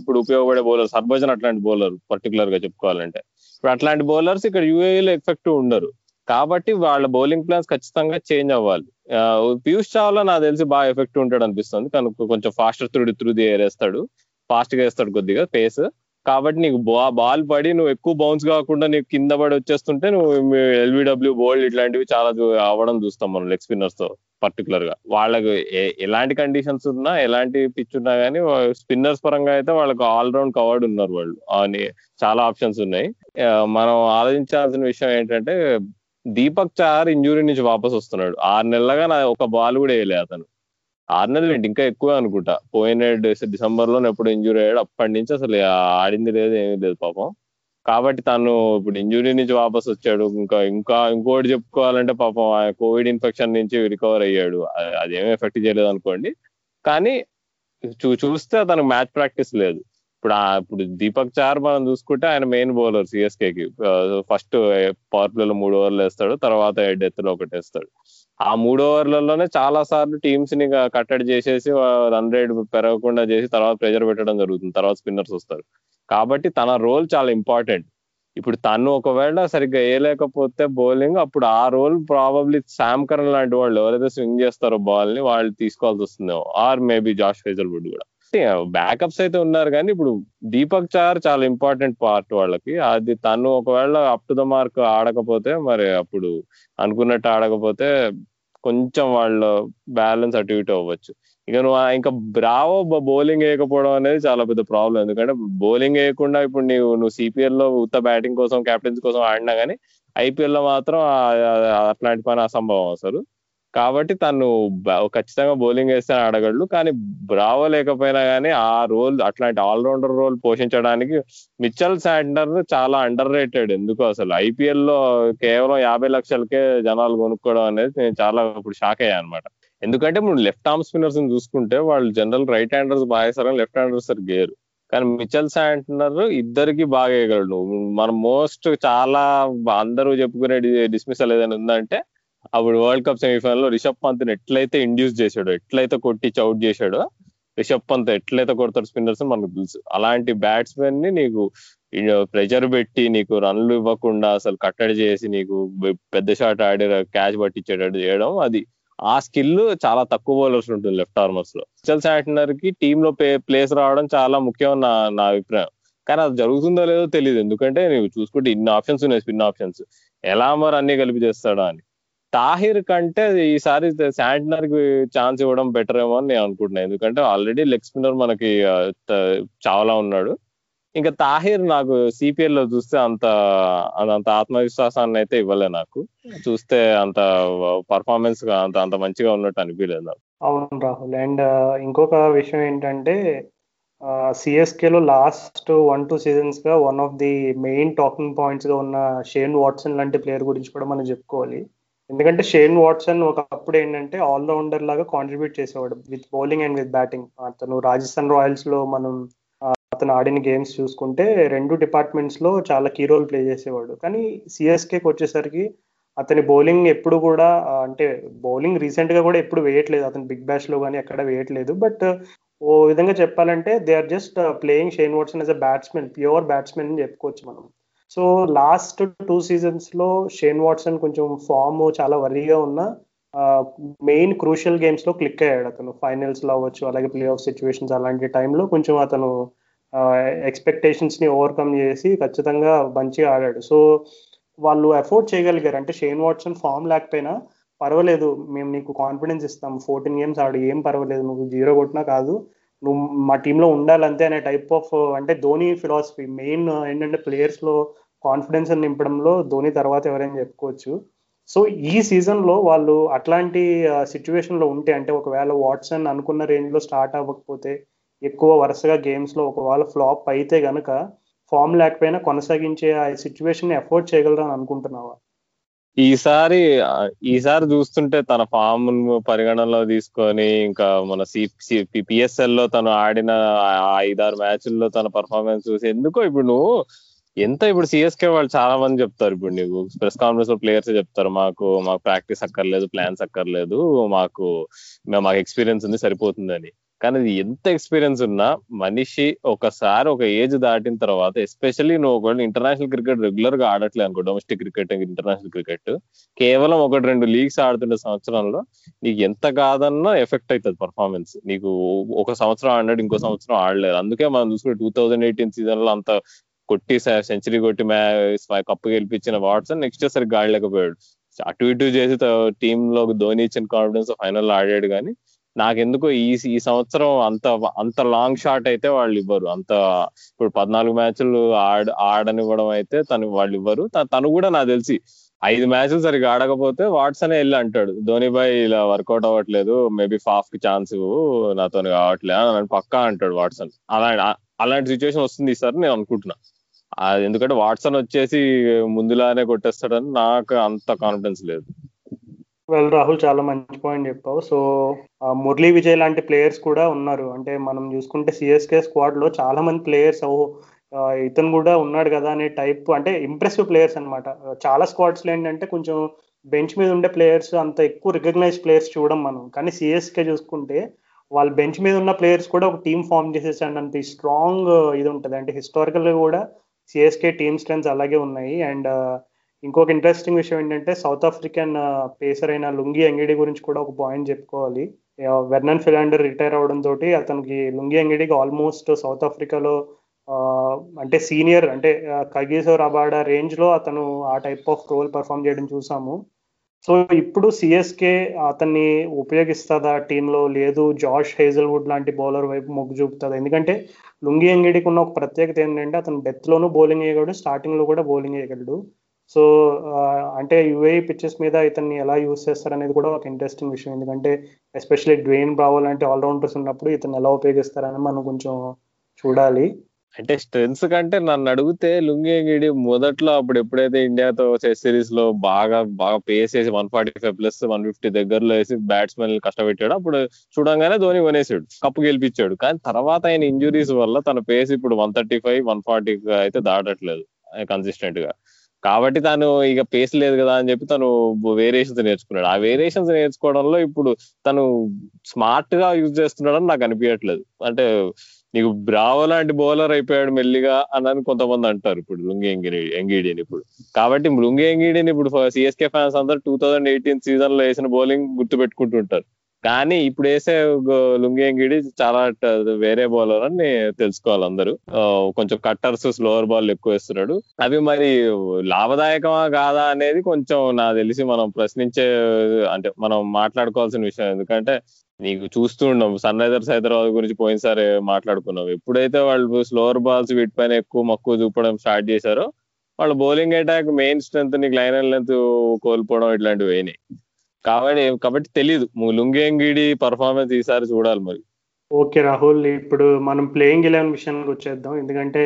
ఇప్పుడు ఉపయోగపడే బౌలర్స్, హర్భజన్ అట్లాంటి బౌలర్ పర్టికులర్ గా చెప్పుకోవాలంటే, ఇప్పుడు అట్లాంటి బౌలర్స్ ఇక్కడ యూఏఈలో ఎఫెక్టివ్ ఉండరు. కాబట్టి వాళ్ళ బౌలింగ్ ప్లాన్స్ ఖచ్చితంగా చేంజ్ అవ్వాలి. పీయూష్ చావ్లా నాకు తెలిసి బాగా ఎఫెక్టివ్ ఉంటాడు అనిపిస్తుంది. కనుక కొంచెం faster through through the air వేస్తాడు, ఫాస్ట్గా వేస్తాడు కొద్దిగా పేస్. కాబట్టి నీకు బా బాల్ పడి నువ్వు ఎక్కువ బౌన్స్ కాకుండా నీకు కింద పడి వచ్చేస్తుంటే నువ్వు ఎల్బిడబ్ల్యూ బోల్డ్ ఇట్లాంటివి చాలా అవ్వడం చూస్తాం మనం లెగ్ స్పిన్నర్స్ తో పర్టికులర్ గా. వాళ్ళకు ఎలాంటి కండిషన్స్ ఉన్నా ఎలాంటి పిచ్ ఉన్నా కానీ స్పిన్నర్స్ పరంగా అయితే వాళ్ళకు ఆల్రౌండ్ కవర్డ్ ఉన్నారు వాళ్ళు, చాలా ఆప్షన్స్ ఉన్నాయి. మనం ఆలోచించాల్సిన విషయం ఏంటంటే దీపక్ చహర్ ఇంజురీ నుంచి వాపస్ వస్తున్నాడు. ఆరు నెలలుగా నా ఒక బాల్ కూడా వేయలేదు అతను. ఆరు నెలలు ఇంకా ఎక్కువ అనుకుంటా, పోయిన డిసెంబర్ లో ఎప్పుడు ఇంజురీ అయ్యాడు, అప్పటి నుంచి అసలు ఆడింది లేదు ఏమీ లేదు పాపం. కాబట్టి తను ఇప్పుడు ఇంజురీ నుంచి వాపస్ వచ్చాడు. ఇంకా ఇంకా ఇంకోటి చెప్పుకోవాలంటే పాపం కోవిడ్ ఇన్ఫెక్షన్ నుంచి రికవర్ అయ్యాడు, అదేమి ఎఫెక్ట్ చేయలేదు అనుకోండి. కానీ చూ చూస్తే తనకు మ్యాచ్ ప్రాక్టీస్ లేదు. ఇప్పుడు ఇప్పుడు దీపక్ చహర్ మనం చూసుకుంటే ఆయన మెయిన్ బౌలర్ సిఎస్కేకి. ఫస్ట్ పవర్ ప్లేలో మూడు ఓవర్లు వేస్తాడు, తర్వాత డెత్ లో ఒకటి వేస్తాడు. ఆ మూడు ఓవర్లలోనే చాలా సార్లు టీమ్స్ ని కట్టడి చేసేసి రన్ రేట్ పెరగకుండా చేసి తర్వాత ప్రెజర్ పెట్టడం జరుగుతుంది, తర్వాత స్పిన్నర్స్ వస్తారు. కాబట్టి తన రోల్ చాలా ఇంపార్టెంట్. ఇప్పుడు తను ఒకవేళ సరిగ్గా వేయలేకపోతే బౌలింగ్, అప్పుడు ఆ రోల్ ప్రాబబ్లీ శామ్ కరణ్ లాంటి వాళ్ళు ఎవరైతే స్వింగ్ చేస్తారో బాల్ ని వాళ్ళు తీసుకోవాల్సి వస్తుందో, ఆర్ మేబీ జాష్ హేజల్వుడ్ కూడా. బ్యాకప్స్ అయితే ఉన్నారు కానీ ఇప్పుడు దీపక్ చహర్ చాలా ఇంపార్టెంట్ పార్ట్ వాళ్ళకి. అది తను ఒకవేళ అప్ టు ద మార్క్ ఆడకపోతే, మరి అప్పుడు అనుకున్నట్టు ఆడకపోతే కొంచెం వాళ్ళ బ్యాలెన్స్ అటు ఇటు అవ్వచ్చు. ఇక నువ్వు ఇంకా బ్రావో బౌలింగ్ వేయకపోవడం అనేది చాలా పెద్ద ప్రాబ్లం. ఎందుకంటే బౌలింగ్ వేయకుండా ఇప్పుడు నీవు నువ్వు సిపిఎల్లో ఉత్త బ్యాటింగ్ కోసం క్యాప్టెన్సీ కోసం ఆడినా కానీ ఐపీఎల్లో మాత్రం అట్లాంటి పని అసంభవం అసలు. కాబట్టి తను ఖచ్చితంగా బౌలింగ్ వేస్తే ఆడగలడు. కానీ బ్రావో లేకపోయినా కానీ ఆ రోల్, అట్లాంటి ఆల్రౌండర్ రోల్ పోషించడానికి మిచెల్ శాంట్నర్ చాలా అండర్ రేటెడ్. ఎందుకు అసలు ఐపీఎల్లో కేవలం యాభై లక్షలకే జనాలు కొనుక్కోవడం అనేది నేను చాలా ఇప్పుడు షాక్ అయ్యా అనమాట. ఎందుకంటే ఇప్పుడు లెఫ్ట్ ఆర్మ్ స్పిన్నర్స్ చూసుకుంటే వాళ్ళు జనరల్ రైట్ హ్యాండర్స్ బాగా వేస్తారు, లెఫ్ట్ హ్యాండర్స్ సరి గేరు. కానీ మిచెల్ శాంట్నర్ ఇద్దరికి బాగా వేయగలడు. మనం మోస్ట్ చాలా అందరూ చెప్పుకునే డిస్మిసల్ ఏదైనా ఉందంటే అప్పుడు వరల్డ్ కప్ సెమీఫైనల్ లో రిషబ్ పంత్ ఎట్లయితే ఇండ్యూస్ చేశాడో, ఎట్లయితే కొట్టించి అవుట్ చేశాడో, రిషబ్ పంత్ ఎట్లయితే కొడతాడు స్పిన్నర్స్ మనకు తెలుసు. అలాంటి బ్యాట్స్మెన్ ని నీకు ప్రెజర్ పెట్టి నీకు రన్లు ఇవ్వకుండా అసలు కట్టడి చేసి నీకు పెద్ద షాట్ ఆడి క్యాచ్ పట్టించేటట్టు చేయడం, అది ఆ స్కిల్ చాలా తక్కువ బౌలర్స్ ఉంటుంది లెఫ్ట్ ఆర్మర్స్ లో. మిచెల్ శాంట్నర్ కి టీమ్ లో ప్లేస్ రావడం చాలా ముఖ్యం నా నా అభిప్రాయం. కానీ అది జరుగుతుందో లేదో తెలియదు. ఎందుకంటే నువ్వు చూసుకుంటే ఇన్ని ఆప్షన్స్ ఉన్నాయి స్పిన్ ఆప్షన్స్, ఎలా మరి అన్ని కలిపి చేస్తాడా అని. తాహిర్ కంటే ఈసారి శాంట్నర్ కి ఛాన్స్ ఇవ్వడం బెటర్ ఏమో అని నేను అనుకుంటున్నాను. ఎందుకంటే ఆల్రెడీ లెగ్ స్పిన్నర్ మనకి చావ్లా ఉన్నాడు. ఇంకా తాహిర్ నాకు సిపిఎల్ లో చూస్తే అంత అంత ఆత్మవిశ్వాసాన్ని అయితే ఇవ్వలే. నాకు చూస్తే అంత పర్ఫార్మెన్స్ అంత అంత మంచిగా ఉన్నట్టు అనిపించలేదు నాకు. అవును రాహుల్, అండ్ ఇంకొక విషయం ఏంటంటే సిఎస్కే లో లాస్ట్ వన్ టూ సీజన్స్ గా one of the main talking points గా ఉన్న షేన్ వాట్సన్ లాంటి ప్లేయర్ గురించి కూడా మనం చెప్పుకోవాలి. ఎందుకంటే షేన్ వాట్సన్ ఒకప్పుడు ఏంటంటే ఆల్రౌండర్ లాగా కాంట్రిబ్యూట్ చేసేవాడు with bowling and with batting. అతను రాజస్థాన్ రాయల్స్ లో మనం అతను ఆడిన గేమ్స్ చూసుకుంటే రెండు డిపార్ట్మెంట్స్లో చాలా కీ రోల్ ప్లే చేసేవాడు. కానీ సిఎస్కేకి వచ్చేసరికి అతని బౌలింగ్ ఎప్పుడు కూడా అంటే బౌలింగ్ రీసెంట్గా కూడా ఎప్పుడు వేయట్లేదు, అతను బిగ్ బ్యాష్లో కానీ ఎక్కడ వేయట్లేదు. బట్ ఓ విధంగా చెప్పాలంటే they are just playing Shane Watson as a batsmen, pure batsmen అని చెప్పుకోవచ్చు మనం. సో లాస్ట్ టూ సీజన్స్లో షేన్ వాట్సన్ కొంచెం ఫామ్ చాలా వరీగా ఉన్న మెయిన్ క్రూషియల్ గేమ్స్లో క్లిక్ అయ్యాడు అతను. ఫైనల్స్లో అవ్వచ్చు, అలాగే ప్లే ఆఫ్ సిచ్యువేషన్స్, అలాంటి టైంలో కొంచెం అతను ఎక్స్పెక్టేషన్స్ని ఓవర్కమ్ చేసి ఖచ్చితంగా మంచిగా ఆడాడు. సో వాళ్ళు అఫోర్డ్ చేయగలిగారు అంటే షేన్ వాట్సన్ ఫామ్ లేకపోయినా పర్వాలేదు, మేము నీకు కాన్ఫిడెన్స్ ఇస్తాం, ఫోర్టీన్ గేమ్స్ ఆడు, ఏం పర్వాలేదు, నువ్వు జీరో కొట్టినా కాదు, నువ్వు మా టీంలో ఉండాలంతే అనే టైప్ ఆఫ్ అంటే ధోని ఫిలాసఫీ. మెయిన్ ఏంటంటే ప్లేయర్స్లో కాన్ఫిడెన్స్ నింపడంలో ధోని తర్వాత ఎవరైనా చెప్పుకోవచ్చు. సో ఈ సీజన్లో వాళ్ళు అట్లాంటి సిచ్యువేషన్లో ఉంటే, అంటే ఒకవేళ వాట్సన్ అనుకున్న రేంజ్లో స్టార్ట్ అవ్వకపోతే, ఎక్కువ వరుసగా గేమ్స్లో ఒకవేళ ఫ్లాప్ అయితే కనుక, ఫామ్ లేకపోయినా కొనసాగించే ఆ సిచ్యువేషన్ ఎఫోర్డ్ చేయగలరా అని అనుకుంటున్నావా? ఈసారి ఈసారి చూస్తుంటే తన ఫామ్ పరిగణనలో తీసుకొని ఇంకా మన సి పిఎస్ఎల్ లో తను ఆడిన ఐదారు మ్యాచ్ల్లో తన పర్ఫార్మెన్స్ చూసి ఎందుకో ఇప్పుడు నువ్వు ఎంత ఇప్పుడు సిఎస్కే వాళ్ళు చాలా మంది చెప్తారు, ఇప్పుడు నీకు ప్రెస్ కాన్ఫరెన్స్ లో ప్లేయర్స్ చెప్తారు మాకు మాకు ప్రాక్టీస్ అక్కర్లేదు, ప్లాన్స్ అక్కర్లేదు, మాకు మాకు ఎక్స్పీరియన్స్ ఉంది సరిపోతుందని. కానీ ఎంత ఎక్స్పీరియన్స్ ఉన్నా మనిషి ఒకసారి ఒక ఏజ్ దాటిన తర్వాత, ఎస్పెషల్లీ నువ్వు ఒకవేళ ఇంటర్నేషనల్ క్రికెట్ రెగ్యులర్ గా ఆడట్లేదు అనుకో, డొమెస్టిక్ క్రికెట్ ఇంటర్నేషనల్ క్రికెట్ కేవలం ఒకటి రెండు లీగ్స్ ఆడుతున్న సంవత్సరంలో నీకు ఎంత కాదన్నా ఎఫెక్ట్ అవుతుంది పర్ఫార్మెన్స్. నీకు ఒక సంవత్సరం ఆడినాడు, ఇంకో సంవత్సరం ఆడలేదు. అందుకే మనం చూసుకుంటే టూ థౌజండ్ ఎయిటీన్ సీజన్ లో అంత కొట్టి సెంచరీ కొట్టి మ్యాచ్ కప్పు గెలిపించిన వాట్సన్ నెక్స్ట్ సరికి గాడలేకపోయాడు. అటు ఇటు చేసి టీమ్ లో ధోని ఇచ్చిన కాన్ఫిడెన్స్ ఫైనల్ ఆడాడు. కానీ నాకెందుకో ఈ ఈ సంవత్సరం అంత అంత లాంగ్ షాట్ అయితే వాళ్ళు ఇవ్వరు. అంత ఇప్పుడు పద్నాలుగు మ్యాచ్లు ఆడ ఆడనివ్వడం అయితే తను వాళ్ళు ఇవ్వరు. తను కూడా నాకు తెలిసి ఐదు మ్యాచ్లు సరిగ్గా ఆడకపోతే వాట్సనే వెళ్ళి అంటాడు, ధోని భాయ్ ఇలా వర్కౌట్ అవ్వట్లేదు, మేబీ ఫాఫ్ కి ఛాన్స్ ఇవ్వు, నాతో కావట్లేదు అని పక్కా అంటాడు వాట్సన్. అలా అలాంటి సిచ్యువేషన్ వస్తుంది ఈసారి నేను అనుకుంటున్నా. ఎందుకంటే వాట్సన్ వచ్చేసి ముందులానే కొట్టేస్తాడని నాకు అంత కాన్ఫిడెన్స్ లేదు. వెల్ రాహుల్, చాలా మంచి పాయింట్ చెప్పావు. సో మురళీ విజయ్ లాంటి ప్లేయర్స్ కూడా ఉన్నారు. అంటే మనం చూసుకుంటే సిఎస్కే స్క్వాడ్ లో చాలా మంది ప్లేయర్స్ ఇతను కూడా ఉన్నాడు కదా అనే టైప్, అంటే ఇంప్రెసివ్ ప్లేయర్స్ అనమాట. చాలా స్క్వాడ్స్ లో ఏంటంటే కొంచెం బెంచ్ మీద ఉండే ప్లేయర్స్ అంత ఎక్కువ రికగ్నైజ్ ప్లేయర్స్ చూడం మనం. కానీ సిఎస్కే చూసుకుంటే వాళ్ళ బెంచ్ మీద ఉన్న ప్లేయర్స్ కూడా ఒక టీం ఫామ్ చేసేసాడు అంత స్ట్రాంగ్ ఇది ఉంటుంది. అంటే హిస్టారికల్ గా కూడా సిఎస్కే టీమ్ స్ట్రెంత్స్ అలాగే ఉన్నాయి. అండ్ ఇంకొక ఇంట్రెస్టింగ్ విషయం ఏంటంటే సౌత్ ఆఫ్రికన్ పేసర్ అయిన లుంగి ఎంగిడి గురించి కూడా ఒక పాయింట్ చెప్పుకోవాలి. వెర్నన్ ఫిలాండర్ రిటైర్ అవడం తోటి అతనికి లుంగి ఎంగిడికి ఆల్మోస్ట్ సౌత్ ఆఫ్రికాలో అంటే సీనియర్ అంటే కగిసో రబాడా రేంజ్లో అతను ఆ టైప్ ఆఫ్ రోల్ పర్ఫామ్ చేయడం చూసాము. సో ఇప్పుడు సిఎస్కే అతన్ని ఉపయోగిస్తుందా టీంలో? లేదు జాష్ హేజల్వుడ్ లాంటి బౌలర్ వైపు మొగ్గు చూపుతుందా? ఎందుకంటే లుంగి ఎంగిడికి ఉన్న ఒక ప్రత్యేకత ఏంటంటే అతను డెత్లోనూ బౌలింగ్ వేయగలడు, స్టార్టింగ్లో కూడా బౌలింగ్ వేయగలడు. సో అంటే యూఏఈ పిచ్చెస్ మీద ఇతన్ని ఎలా యూజ్ చేస్తారు అనేది కూడా ఒక ఇంట్రెస్టింగ్ విషయం. ఎందుకంటే ఎస్పెషల్లీ డ్వేన్ బ్రావో లాంటి ఆల్రౌండర్స్ ఉన్నప్పుడు ఇతను ఎలా ఉపయోగిస్తారని మనం కొంచెం చూడాలి. అంటే స్ట్రెంత్స్ కంటే నన్ను అడిగితే లుంగి గిడి మొదట్లో అప్పుడు ఎప్పుడైతే ఇండియాతో టెస్ట్ సిరీస్ లో బాగా బాగా పేస్ చేసి one forty five plus one fifty దగ్గరలో వేసి బ్యాట్స్మెన్ కష్టపెట్టాడు, అప్పుడు చూడంగానే ధోని కొనేసాడు, కప్పు గెలిపించాడు. కానీ తర్వాత ఆయన ఇంజురీస్ వల్ల తన పేస్ ఇప్పుడు one thirty five one forty అయితే దాటట్లేదు కన్సిస్టెంట్ గా. కాబట్టి తను ఇక పేస్ లేదు కదా అని చెప్పి తను వేరియేషన్స్ నేర్చుకున్నాడు. ఆ వేరియేషన్స్ నేర్చుకోవడంలో ఇప్పుడు తను స్మార్ట్ గా యూజ్ చేస్తున్నాడని నాకు అనిపించట్లేదు. అంటే నీకు బ్రావో లాంటి బౌలర్ అయిపోయాడు మెల్లిగా అని కొంతమంది అంటారు ఇప్పుడు లుంగి ఎంగిడి ఎంగిడిని ఇప్పుడు. కాబట్టి లుంగి ఎంగిడిని ఇప్పుడు సిఎస్కే ఫ్యాన్స్ అందరూ టూ థౌజండ్ ఎయిటీన్ సీజన్ లో వేసిన బౌలింగ్ గుర్తు పెట్టుకుంటుంటారు. కానీ ఇప్పుడు వేసే లుంగి ఎంగిడి చాలా వేరే బౌలర్ అని తెలుసుకోవాలి అందరూ. కొంచెం కట్టర్స్ స్లోవర్ బాల్ ఎక్కువ వేస్తున్నాడు. అవి మరి లాభదాయకమా కాదా అనేది కొంచెం నాకు తెలిసి మనం ప్రశ్నించే అంటే మనం మాట్లాడుకోవాల్సిన విషయం. ఎందుకంటే నీకు చూస్తూ ఉన్నాం సన్ రైజర్స్ హైదరాబాద్ గురించి పోయినసారి మాట్లాడుకున్నాం, ఎప్పుడైతే వాళ్ళు స్లోవర్ బాల్స్ వీటిపైన ఎక్కువ మక్కువ చూపడం స్టార్ట్ చేశారో వాళ్ళ బౌలింగ్ అటాక్ మెయిన్ స్ట్రెంత్ నీకు లైన్ అండ్ లెంత్ కోల్పోవడం ఇట్లాంటివి అయినాయి. కాబట్టి కాబట్టి తెలీదు లుంగి ఎంగిడి పర్ఫార్మెన్స్ ఈసారి చూడాలి మరి. ఓకే రాహుల్, ఇప్పుడు మనం ప్లేయింగ్ ఎలెవెన్ విషయానికి వచ్చేద్దాం. ఎందుకంటే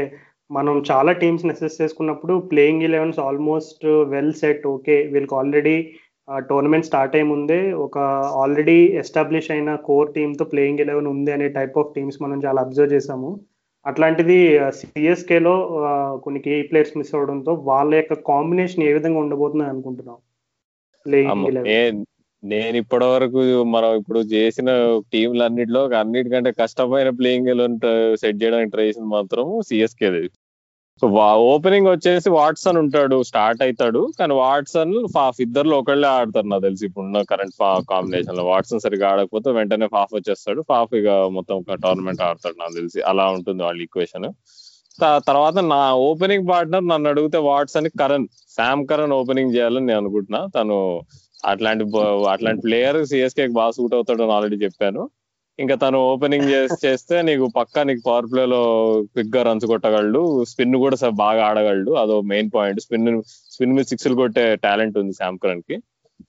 మనం చాలా టీమ్స్ అసెస్ చేసుకున్నప్పుడు playing elevens almost well set. Okay, వీళ్ళకి ఆల్రెడీ టోర్నమెంట్ స్టార్ట్ అయ్యి ముందే ఒక ఆల్రెడీ ఎస్టాబ్లిష్ అయిన కోర్ టీమ్తో ప్లేయింగ్ ఎలెవెన్ ఉంది అనే టైప్ ఆఫ్ టీమ్స్ మనం చాలా అబ్జర్వ్ చేసాము. అట్లాంటిది సిఎస్కేలో కొన్ని కీ ప్లేయర్స్ మిస్ అవడంతో వాళ్ళ యొక్క కాంబినేషన్ ఏ విధంగా ఉండబోతుందని అనుకుంటున్నాం? నేను ఇప్పటి వరకు మనం ఇప్పుడు చేసిన టీంలు అన్నిటిలో అన్నిటికంటే కష్టమైన ప్లేయింగ్ ఎలెవన్ సెట్ చేయడానికి ట్రై చేసింది మాత్రం సిఎస్కే. సో ఓపెనింగ్ వచ్చేసి వాట్సన్ ఉంటాడు, స్టార్ట్ అవుతాడు, కానీ వాట్సన్ ఫాఫ్ ఇద్దరులో ఒకళ్ళే ఆడతారు నాకు తెలిసి. ఇప్పుడున్న కరెంట్ కాంబినేషన్ లో వాట్సన్ సరిగ్గా ఆడకపోతే వెంటనే ఫాఫ్ వచ్చేస్తాడు, ఫాఫ్ ఇక మొత్తం టోర్నమెంట్ ఆడతాడు నాకు తెలిసి. అలా ఉంటుంది వాళ్ళ ఈక్వేషన్. తర్వాత నా ఓపెనింగ్ పార్ట్నర్ నన్ను అడిగితే Watson Curran, Sam Curran opening చేయాలని నేను అనుకుంటున్నా. తను అట్లాంటి అట్లాంటి ప్లేయర్ సిఎస్కే బాగా సూట్ అవుతాడు అని ఆల్రెడీ చెప్పాను. ఇంకా తను ఓపెనింగ్ చేస్తే నీకు పక్కా నీకు పవర్ ప్లే లో క్విక్ గా రన్స్ కొట్టగలడు, స్పిన్ కూడా బాగా ఆడగలడు, అదో మెయిన్ పాయింట్. స్పిన్ స్పిన్ మీద సిక్స్లు కొట్టే టాలెంట్ ఉంది శామ్ కరణ్ కి.